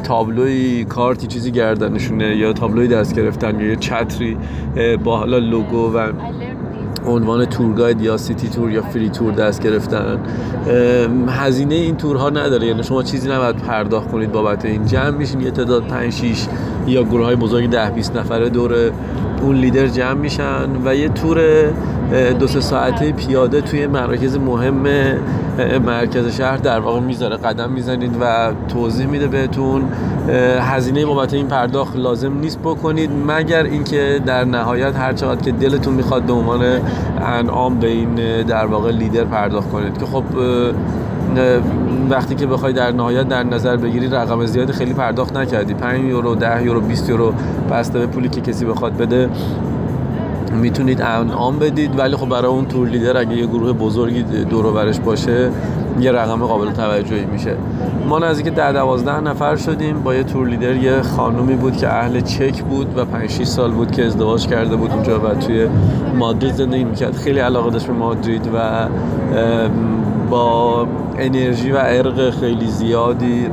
تابلوی کارتی چیزی گردنشونه یا تابلوی دست گرفتن یا یه چتری با حالا لوگو و عنوان تورگاید یا سیتی تور یا فری تور دست گرفتن. هزینه این تورها نداره، یعنی شما چیزی نباید پرداخت کنید بابت این. جمع میشین یه تعداد پنج شش یا گروه های بزرگ ده بیست نفره دور اون لیدر جمع میشن و یه تور دو سه ساعته پیاده توی مراکز مهم مرکز شهر در واقع میذاره. قدم میزنید و توضیح میده بهتون. هزینه بابت این پرداخت لازم نیست بکنید مگر اینکه در نهایت هر چقدر که دلتون میخواد به عنوان انعام به این در واقع لیدر پرداخت کنید، که خب وقتی که بخوای در نهایت در نظر بگیری رقم زیاد خیلی پرداخت نکردی، پنج یورو، ده یورو، بیست یورو بسته به پولی که کسی بخواد بده میتونید انعام بدید. ولی خب برای اون تور لیدر اگه یه گروه بزرگی دور و برش باشه یه رقم قابل توجهی میشه. ما نزدیک ده دوازده نفر شدیم با یه تور لیدر. یه خانومی بود که اهل چک بود و پنج شش سال بود که ازدواج کرده بود اونجا و توی مادرید زندگی میکرد. خیلی علاقه داشت به مادرید و با انرژی و عرق خیلی زیادی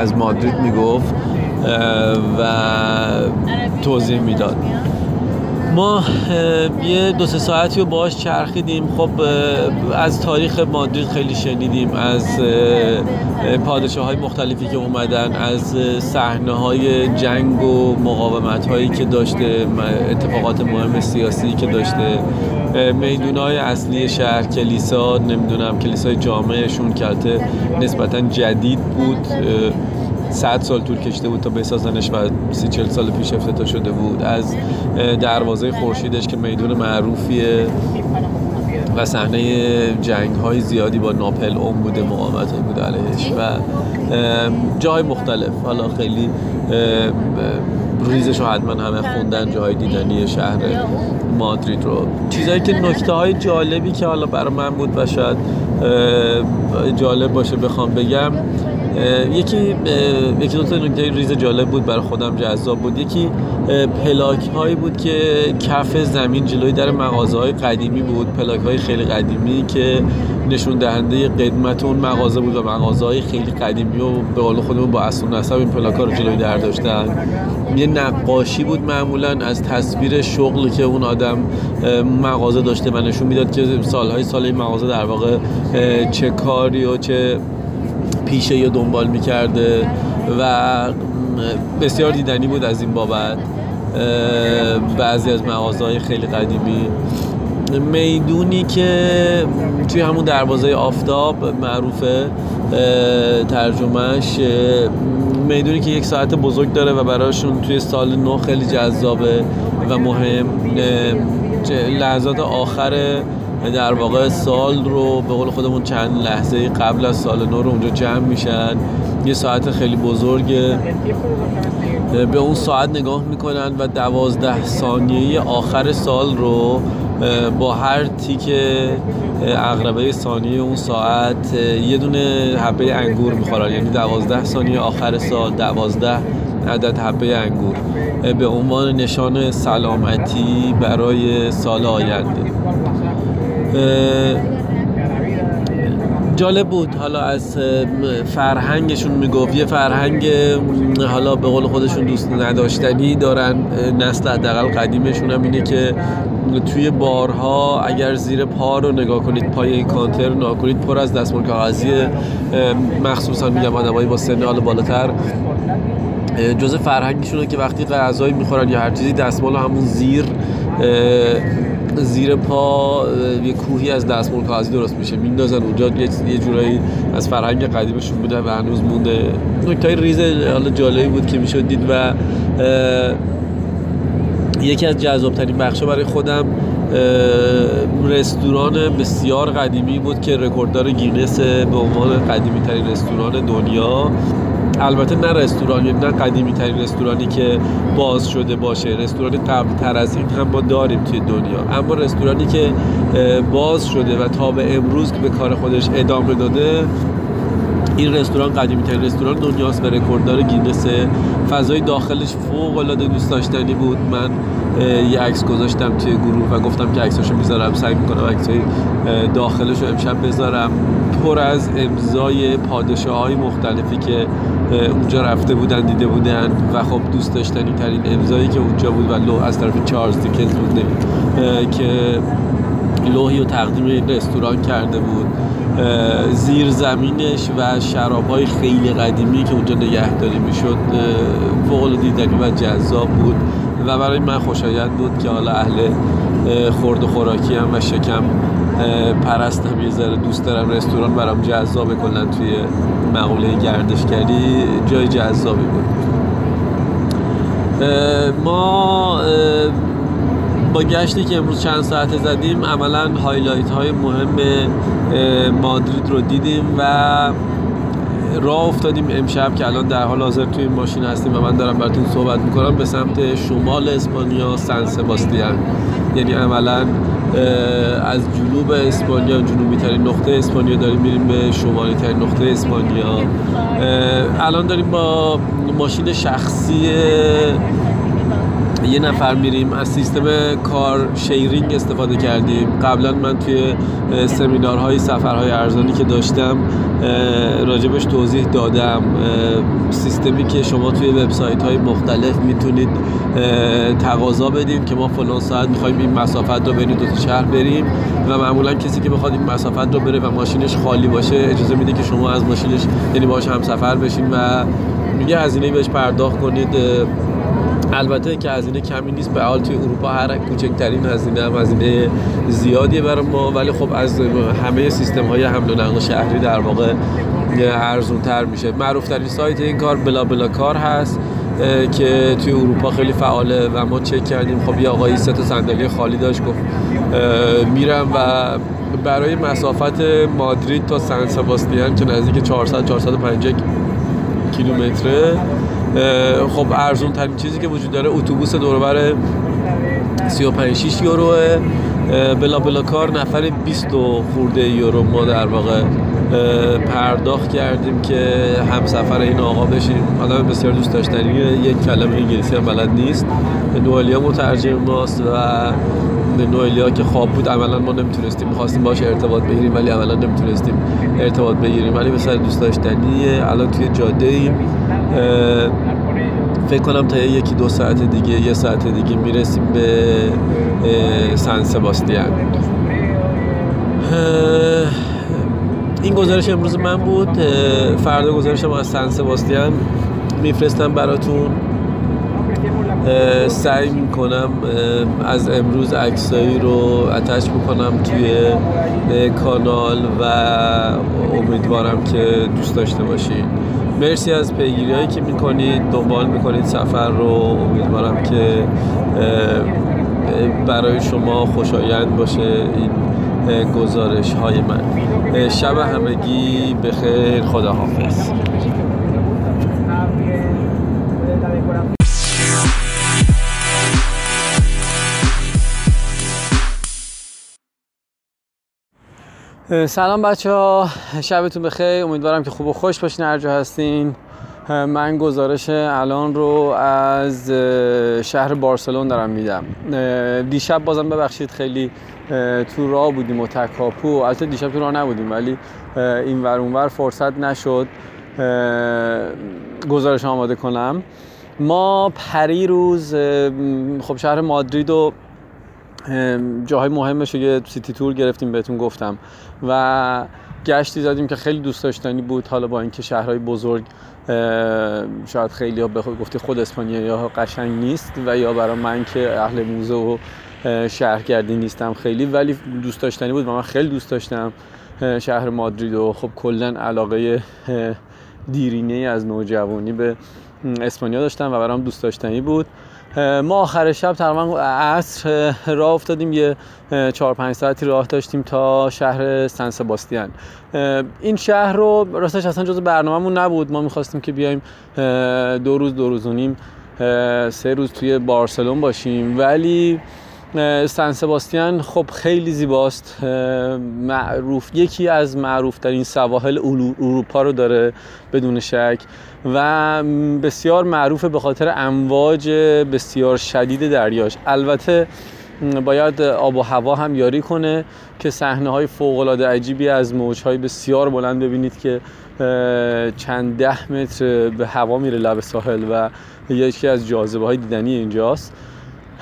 از مادرید میگفت و توضیح میداد. ما یه دو سه ساعتی رو باهاش چرخیدیم. خب از تاریخ مادرید خیلی شنیدیم، از پادشاه‌های مختلفی که اومدن، از صحنه‌های جنگ و مقاومت‌هایی که داشته، اتفاقات مهم سیاسی که داشته، میدون‌های اصلی شهر، کلیسا، نمیدونم کلیسای جامعشون که نسبتاً جدید بود، صد سال طول کشیده بود تا بسازنش و سی چل سال پیش افتتاح شده بود، از دروازه خورشیدش که میدون معروفیه و صحنه جنگ‌های زیادی با ناپل اون بوده، مقاومت‌های بوده علیهش و جای مختلف. حالا خیلی ریزش رو حتما همه خوندن، جاهای دیدنی شهر مادرید رو. چیزایی که نکته‌های جالبی که حالا برای من بود و شاید جالب باشه بخوام بگم، یکی یکی دو تا نکته ریز جالب بود برای خودم، جذاب بود. یکی پلاک هایی بود که کف زمین جلوی در مغازه های قدیمی بود، پلاک های خیلی قدیمی که نشون دهنده قدمت اون مغازه بود و مغازه های خیلی قدیمی و به قول خودمون با اصل و نسب این پلاک ها رو جلوی در داشتن. یه نقاشی بود معمولا از تصویر شغلی که اون آدم مغازه داشته و نشون میداد که سالهای سال این مغازه در واقع چه کاری و چه پیشه یا دنبال میکرده و بسیار دیدنی بود از این بابت. بعضی از مغازه‌های خیلی قدیمی، میدونی که توی همون دروازه آفتاب معروفه ترجمهش، میدونی که یک ساعت بزرگ داره و براشون توی سال نو خیلی جذابه و مهم، لحظات آخره در واقع سال رو به قول خودمون چند لحظه قبل از سال نو رو اونجا جمع میشن. یه ساعت خیلی بزرگه، به اون ساعت نگاه میکنن و دوازده ثانیه آخر سال رو با هر تیک عقربه ثانیه اون ساعت یه دونه حبه انگور میخورن، یعنی دوازده ثانیه آخر سال دوازده عدد حبه انگور به عنوان نشان سلامتی برای سال آینده. جالب بود. حالا از فرهنگشون میگفت، یه فرهنگ حالا به قول خودشون دوست نداشتنی دارن، نسل حداقل قدیمشون هم اینه که توی بارها اگر زیر پا رو نگاه کنید، پای این کانتر رو نگاه کنید، پر از دستمال کاغذیه. مخصوصا میگم آدمایی با سن حالا بالاتر جزء فرهنگشونه که وقتی غذایی میخورن یا هر چیزی دستمال همون زیر زیر پا یه کوهی از دستمال کاغذی درست میشه میندازن اونجا. یه جورایی از فرهنگ قدیمشون بوده و هنوز مونده. نکته‌های ریز حالا جالبی بود که میشد دید و یکی از جذاب‌ترین بخش‌ها برای خودم رستوران بسیار قدیمی بود که رکورددار گینس به عنوان قدیمی‌ترین رستوران دنیا، البته نه رستوران، نه قدیمی ترین رستورانی که باز شده باشه، رستوران قبل تر از این هم ما داریم توی دنیا، اما رستورانی که باز شده و تا به امروز که به کار خودش ادامه داده، این رستوران قدیمی ترین رستوران دنیاست و رکورددار گینس. فضای داخلش فوق العاده دوست داشتنی بود. من یه عکس گذاشتم توی گروه و گفتم که عکساشو میذارم، سعی میکنم عکسای داخلشو امشب بذارم، پر از امضای پادشاه‌های مختلفی که اونجا رفته بودن دیده بودن و خب دوست داشتنی ترین امضایی که اونجا بود و لوح از طرف چارلز دیکنز بود که لوحی رو تقدیم رستوران کرده بود. زیرزمینش و شراب‌های خیلی قدیمی که اونجا نگهداری می‌شد فوق‌العاده دیدنی و جذاب بود و برای من خوشایند بود که حالا اهل خورد و خوراکی هم و شکم پرستم، یه ذره دوست دارم رستوران برام جذابه. کلا توی مقوله گردشگری جای جذابی بود. ما با گشتی که امروز چند ساعته زدیم عملا هایلایت های مهم مادرید رو دیدیم و راه افتادیم امشب که الان در حال حاضر توی این ماشین هستیم و من دارم براتون صحبت میکنم به سمت شمال اسپانیا، سن سباستیان، یعنی عملا از جنوب اسپانیا، جنوبی ترین نقطه اسپانیا داریم میریم به شمالی ترین نقطه اسپانیا. الان داریم با ماشین شخصی یه نفر میریم، از سیستم کار شیرینگ استفاده کردیم. قبلا من توی سمینارهای سفرهای ارزانی که داشتم راجبش توضیح دادم، سیستمی که شما توی وبسایت های مختلف میتونید تقاضا بدیم که ما فلان ساعت میخوایم این مسافت رو بین دو تا شهر بریم و معمولا کسی که بخواد این مسافت رو بره و ماشینش خالی باشه اجازه میده که شما از ماشینش، یعنی باهاش همسفر بشین و میگه هزینه بهش پرداخت کنید. البته که هزینه کمی نیست، به حال توی اروپا هر کوچکترین هزینه هم هزینه زیادیه برای ما، ولی خب از همه سیستم های حمل و نقل شهری در واقع ارزون تر میشه. معروف ترین سایت این کار بلا بلا کار هست که توی اروپا خیلی فعاله و ما چک کردیم. خب یه آقایی سه تا صندلی خالی داشت، گفت میرم و برای مسافت مادرید تا سن سباستیان که نزدیک چهارصد تا چهارصد و پنجاه کیلومتره، خب ارزون ترین چیزی که وجود داره اتوبوس دوربر سی و پنج شش یوروه، بلا بلا کار نفر بیست خورده یورو ما در واقع پرداخت کردیم که همسفر این آقا بشیم. آدم بسیار دوست داشتنیه، یک کلمه انگلیسی هم بلد نیست، نوئلیا مترجم ماست و نوئلیا که خواب بود عملا ما نمیتونستیم، میخواستیم باش ارتباط بگیریم ولی عملا نمیتونستیم ارتباط بگیریم، ولی بسیار دوست داشتنیه. الان توی جاده ایم، فکر کنم تا یکی دو ساعت دیگه یه ساعت دیگه میرسیم به سن سباستیان. این گزارش امروز من بود. فردا گزارشم از سن سباستیان میفرستم براتون. سعی میکنم از امروز عکسایی رو اتچ بکنم توی کانال و امیدوارم که دوست داشته باشید. مرسی از پیگیری هایی که میکنید، دنبال میکنید سفر رو. امیدوارم که برای شما خوشایند باشه این گزارش های من. شب همگی بخیر، خداحافظ. سلام بچه ها، شبتون بخیر. امیدوارم که خوب و خوش باشین هر جا هستین. من گزارش الان رو از شهر بارسلون دارم میدم. دیشب بازم ببخشید خیلی تو راه بودیم و تکاپو، البته دیشب تو راه نبودیم ولی این ور اون ور فرصت نشد گزارش آماده کنم. ما پریروز خب شهر مادرید و جاهای مهمش یه سیتی تور گرفتیم، بهتون گفتم، و گشتی زدیم که خیلی دوست داشتنی بود. حالا با اینکه شهرهای بزرگ شاید خیلی ها بخواد گفتی خود اسپانیا یا قشنگ نیست و یا برای من که اهل موزه و شهرگردی نیستم خیلی، ولی دوست داشتنی بود و من خیلی دوست داشتم شهر مادرید و خب کلن علاقه دیرینه از نوجوانی به اسپانیا داشتم و برام دوست داشتنی بود. ما آخر شب تقریبا عصر راه افتادیم، یه چهار پنج ساعتی راه داشتیم تا شهر سن سباستیان. این شهر رو راستش اصلا جز برنامه‌مون نبود، ما می‌خواستیم که بیایم دو روز دو روز و نیم سه روز توی بارسلون باشیم، ولی سن سباستیان خب خیلی زیباست، معروف، یکی از معروف ترین سواحل اروپا رو داره بدون شک و بسیار معروفه به خاطر امواج بسیار شدید دریاش. البته باید آب و هوا هم یاری کنه که صحنه های فوق العاده عجیبی از موج های بسیار بلند ببینید که چند ده متر به هوا میره لب ساحل و یکی از جاذبه های دیدنی اینجاست.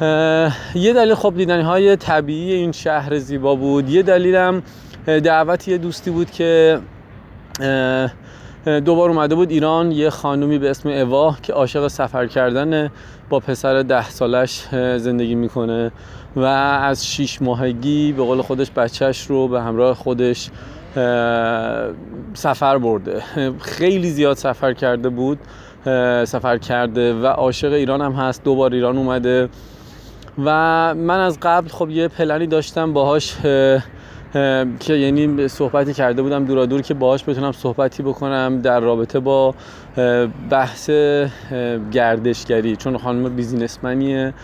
یه دلیل خب دیدنی‌های طبیعی این شهر زیبا بود، یه دلیلم دعوت یه دوستی بود که دوبار اومده بود ایران یه خانومی به اسم اوا که عاشق سفر کردنه، با پسر ده سالش زندگی میکنه و از شیش ماهگی به قول خودش بچهش رو به همراه خودش سفر برده. خیلی زیاد سفر کرده بود سفر کرده و عاشق ایران هم هست، دوبار ایران اومده و من از قبل خب یه پلنی داشتم باهاش که یعنی صحبتی کرده بودم دورا دور که باهاش بتونم صحبتی بکنم در رابطه با بحث گردشگری، چون خانم بیزینسمنیه،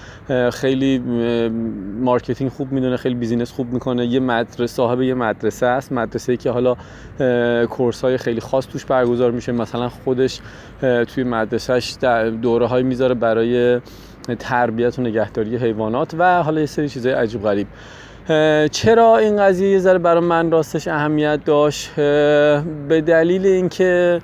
خیلی مارکتینگ خوب میدونه، خیلی بیزینس خوب میکنه، یه مدرسه صاحب یه مدرسه است، مدرسه‌ای که حالا کورس‌های خیلی خاص توش برگزار میشه، مثلا خودش توی مدرسه‌اش دوره‌های میذاره برای تربیت و نگهداری حیوانات و حالا یه سری چیزای عجیب غریب. چرا این قضیه یه ذره برای من راستش اهمیت داشت؟ به دلیل اینکه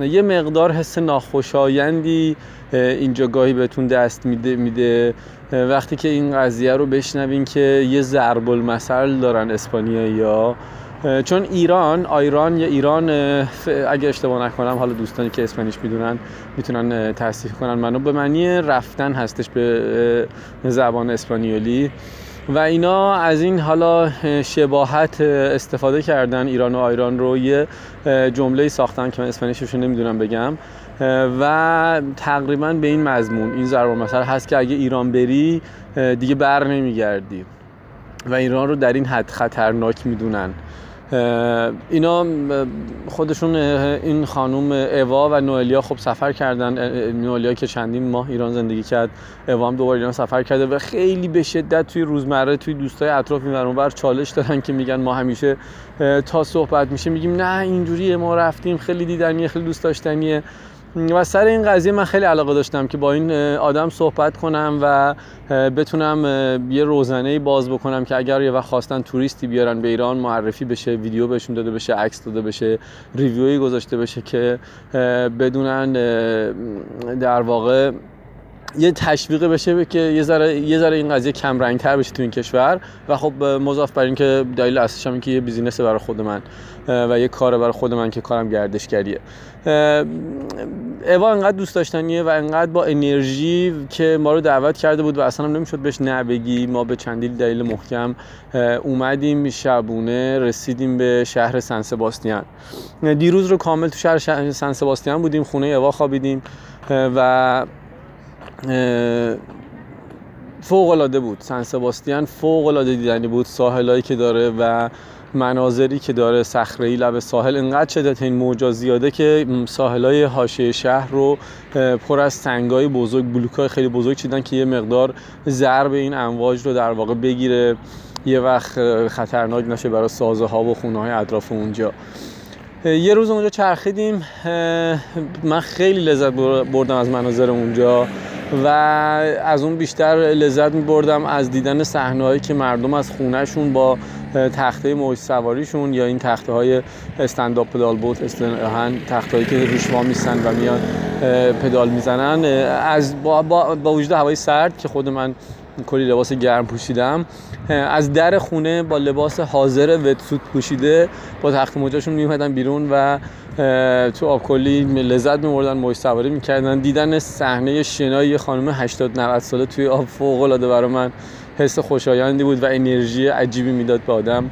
یه مقدار حس ناخوشایندی اینجا گاهی بهتون دست میده میده وقتی که این قضیه رو بشنوین که یه ضرب المثل دارن اسپانیایی‌ها. چون ایران ایران یا ایران اگه اشتباه نکنم، حالا دوستانی که اسپانیش میدونن میتونن تصحیح کنن منو، به معنی رفتن هستش به زبان اسپانیولی و اینا از این حالا شباهت استفاده کردن، ایران و ایران رو یه جمله ساختن که من اسپانیشش رو نمیدونم بگم و تقریبا به این مضمون این ضرب المثل هست که اگه ایران بری دیگه بر نمیگردی و ایران رو در این حد خطرناک میدونن. اینا خودشون این خانم اوا و نوئلیا خب سفر کردن، نوئلیا که چندین ماه ایران زندگی کرد، اوا هم دوباره ایران سفر کرده و خیلی به شدت توی روزمره توی دوستای اطراف اینور اونور چالش دارن که میگن ما همیشه تا صحبت میشه میگیم نه اینجوریه، ما رفتیم خیلی دیدنیه، خیلی دوست داشتنیه و سر این قضیه من خیلی علاقه داشتم که با این آدم صحبت کنم و بتونم یه روزنه‌ای باز بکنم که اگر یه وقت خواستن توریستی بیارن به ایران معرفی بشه، ویدیو بهشون داده بشه، عکس داده بشه، ریویوی گذاشته بشه که بدونن در واقع یه تشویق بشه که یه ذره یه ذره این قضیه کم رنگ‌تر بشه تو این کشور. و خب مضاف بر این که دلیل اصلیش هم این که یه بیزینسه برای خود من و یه کاره برای خود من که کارم گردشگریه. اوا انقدر دوست داشتنیه و انقدر با انرژی که ما رو دعوت کرده بود و اصلا هم نمیشد بهش نه بگی. ما به چندین دلیل محکم اومدیم، شبونه رسیدیم به شهر سن سباستیان. دیروز رو کامل تو شهر سن سباستیان بودیم، خونه اوا خوابیدیم و فوق‌العاده بود. سن سباستیان فوق‌العاده دیدنی بود، ساحلایی که داره و مناظری که داره، صخره‌ای لب ساحل، انقدر شدت این موجا زیاده که ساحلای حاشیه شهر رو پر از سنگای بزرگ، بلوکای خیلی بزرگ چیدن که یه مقدار ضرب این امواج رو در واقع بگیره، یه وقت خطرناک نشه برای سازه‌ها و خونه‌های اطراف اونجا. یه روز اونجا چرخیدیم، من خیلی لذت بردم از مناظر اونجا و از اون بیشتر لذت می‌بردم از دیدن صحنه‌هایی که مردم از خونه‌شون با تخته موج سواریشون یا این تخته‌های استنداپ پدال بوت، اصطلاحاً تختهایی که روش وا می‌سن و میان پدال میزنن، از با, با, با وجود هوای سرد که خود من کلی لباس گرم پوشیدم، از در خونه با لباس حاضر وتسوت پوشیده با تخت موجاشون میومدن بیرون و تو آبکلی لذت می‌بردن، موج سواری می‌کردن. دیدن صحنه شنای خانم هشتاد نود ساله توی آب فوق‌العاده برای من حس خوشایندی بود و انرژی عجیبی میداد به آدم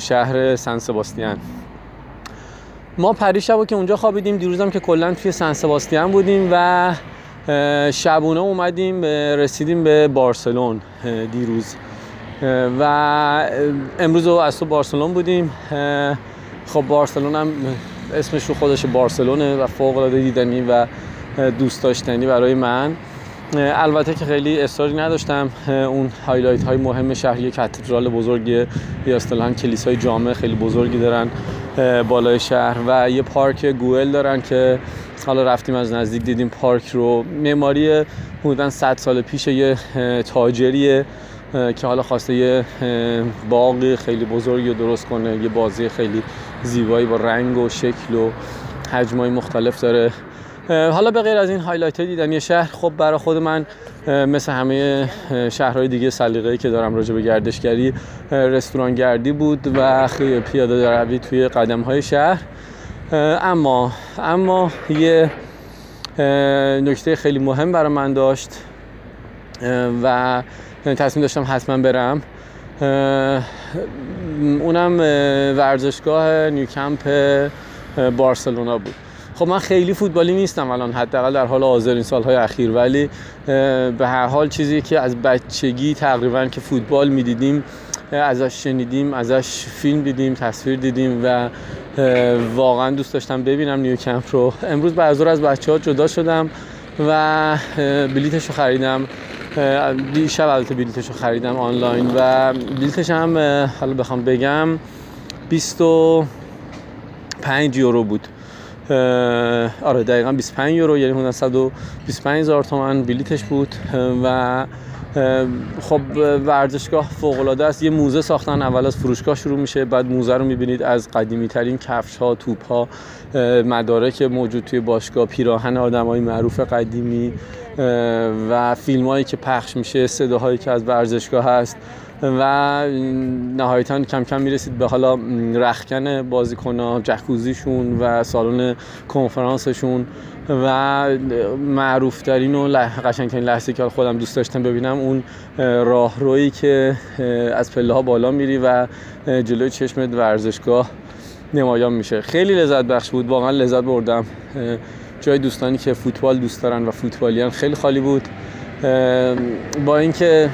شهر سن سباستیان. ما پریشبو که اونجا خوابیدیم، دیروزم که کلا توی سن سباستیان بودیم و شبونه اومدیم رسیدیم به بارسلون دیروز و امروز از تو بارسلون بودیم. خب بارسلون هم اسمش رو خودش بارسلونه و فوق‌العاده دیدنی و دوست داشتنی برای من. البته که خیلی اصراری نداشتم، اون هایلایت های مهم شهر، یک کاتدرال بزرگیه یا اصطلاحاً کلیسای جامع خیلی بزرگی دارن بالای شهر و یه پارک گوئل دارن که حالا رفتیم از نزدیک دیدیم پارک رو. معماری حدوداً صد سال پیش یه تاجریه که حالا خواسته یه باغ خیلی بزرگی رو درست کنه، یه بازی خیلی زیبایی با رنگ و شکل و حجم‌های مختلف داره. حالا به غیر از این هایلایت دیدنی شهر، خب برای خود من مثل همه شهرهای دیگه سلیقه‌ای که دارم راجع به گردشگری، رستوران گردی بود و پیاده روی توی قدم‌های شهر اما اما یه نکته خیلی مهم برای من داشت و تصمیم داشتم حتما برم، اونم ورزشگاه نیوکمپ بارسلونا بود. خب من خیلی فوتبالی نیستم الان، حداقل در حال حاضر این سالهای اخیر، ولی به هر حال چیزی که از بچگی تقریبا که فوتبال میدیدیم، ازش شنیدیم، ازش فیلم دیدیم، تصویر دیدیم و واقعا دوست داشتم ببینم نیوکمپ رو. امروز بعد از ظهر از بچه‌ها جدا شدم و بلیتش رو خریدم، دیشب البته بلیتش رو خریدم آنلاین و بلیتش هم حالا بخوام بگم بیست و پنج یورو بود. آره دقیقا بیست و پنج یورو، یعنی حدود صد و بیست و پنج هزار تومان بلیتش بود. و خب ورزشگاه فوق‌العاده است، یه موزه ساختن، اول از فروشگاه شروع میشه، بعد موزه رو میبینید از قدیمی ترین کفش ها، توپ ها، مدارک موجود توی باشگاه، پیراهن آدمای معروف قدیمی و فیلم هایی که پخش میشه، صداهایی که از ورزشگاه هست و نهایتاً کم کم میرسید به حالا رختکن بازیکن‌ها، جکوزیشون و سالن کنفرانسشون و معروف‌ترین و قشنگ‌ترین لحظه که خودم دوست داشتم ببینم، اون راهرویی که از پله‌ها بالا میری و جلوی چشمت ورزشگاه نمایان میشه. خیلی لذت بخش بود، واقعاً لذت بردم. جای دوستانی که فوتبال دوست دارن و فوتبالیان خیلی خالی بود، با اینکه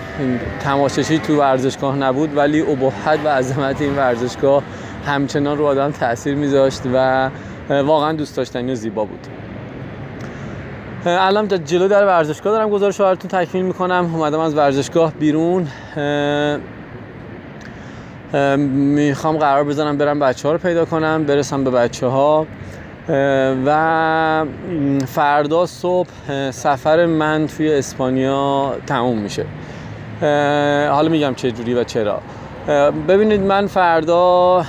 تماشاشی تو ورزشگاه نبود، ولی ابهت و عظمت این ورزشگاه همچنان رو آدم تاثیر میذاشت و واقعا دوست داشتنی و زیبا بود. الان جلو در ورزشگاه دارم گزارش رو براتون تکمیل میکنم. اومدم از ورزشگاه بیرون، میخوام قرار بزنم برم بچه ها رو پیدا کنم، برسم به بچه ها و فردا صبح سفر من توی اسپانیا تموم میشه. حالا میگم چه جوری و چرا. ببینید من فردا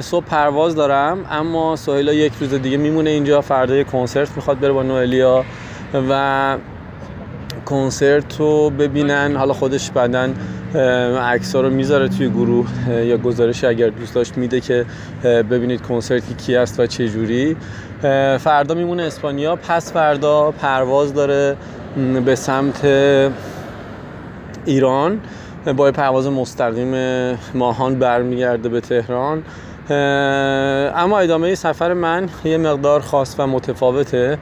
صبح پرواز دارم، اما سهیلا یک روز دیگه میمونه اینجا، فردا یک کنسرت میخواد بره با نوئلیا و کنسرت رو ببینن. حالا خودش بعدن عکس‌ها رو میذاره توی گروه یا گزارش اگر دوست داشت میده که ببینید کنسرت کی کی است و چه جوری. فردا میمونه اسپانیا، پس فردا پرواز داره به سمت ایران، با پرواز مستقیم ماهان برمیگرده به تهران. اما ادامه سفر من یه مقدار خاص و متفاوته.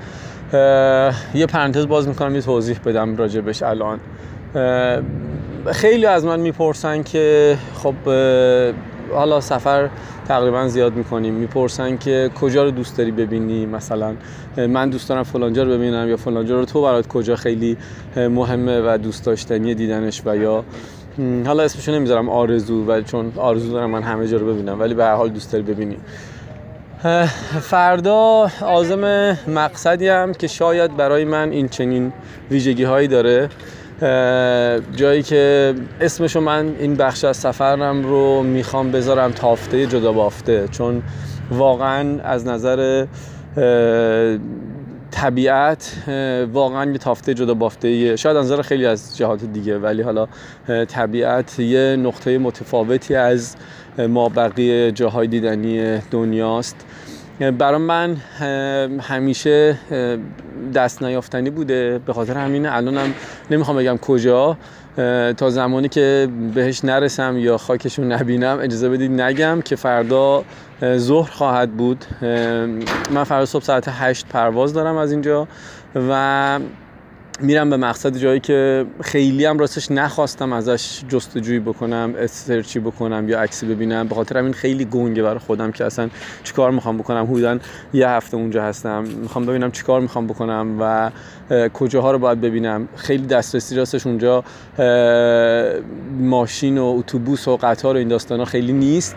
یه پرانتز باز میکنم، یه توضیح بدم راجبش. الان خیلی از من میپرسن که خب حالا سفر تقریبا زیاد میکنیم، میپرسن که کجا رو دوست داری ببینی، مثلا من دوست دارم فلانجا رو ببینم یا فلانجا رو، تو برات کجا خیلی مهمه و دوست داشتنی دیدنش و یا حالا اسمشو نمیذارم آرزو، ولی چون آرزو دارم من همه جا رو ببینم، ولی به هر حال دوست داری ببینی. فردا عازم مقصدی ام که شاید برای من این چنین ویژگی هایی داره، جایی که اسمشو من این بخش از سفرم رو میخوام بذارم تافته جدا بافته، چون واقعا از نظر طبیعت واقعا یه تافته جدا بافته، شاید از نظر خیلی از جهات دیگه، ولی حالا طبیعت یه نقطه متفاوتی از ما بقیه جاهای دیدنی دنیاست. برای من همیشه دست نیافتنی بوده، به خاطر همین الانم نمیخوام بگم کجا، تا زمانی که بهش نرسم یا خاکشو نبینم اجازه بدید نگم که فردا ظهر خواهد بود. من فردا صبح ساعت هشت پرواز دارم از اینجا و میرم به مقصد، جایی که خیلی هم راستش نخواستم ازش جستجویی بکنم، سرچی بکنم یا عکسی ببینم، به خاطر همین خیلی گنگه برای خودم که اصلا چیکار میخوام بکنم. حدوداً یه هفته اونجا هستم، میخوام ببینم چیکار میخوام بکنم و کجاها رو باید ببینم. خیلی دسترسی راستش اونجا ماشین و اتوبوس و قطار و این داستانا خیلی نیست.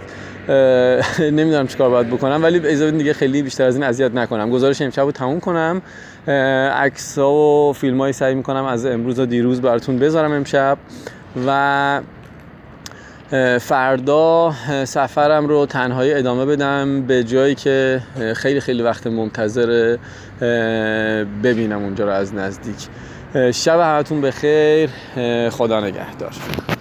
نمیدونم چیکار باید بکنم، ولی اجازه بدید دیگه خیلی بیشتر از این اذیت نکنم. گزارش امشب رو تموم کنم، عکس‌ها و فیلم‌های سعی می‌کنم از امروز و دیروز براتون بذارم امشب و فردا سفرم رو تنهایی ادامه بدم به جایی که خیلی خیلی وقت منتظر ببینم اونجا رو از نزدیک. شب همتون بخیر، خدا نگهدار.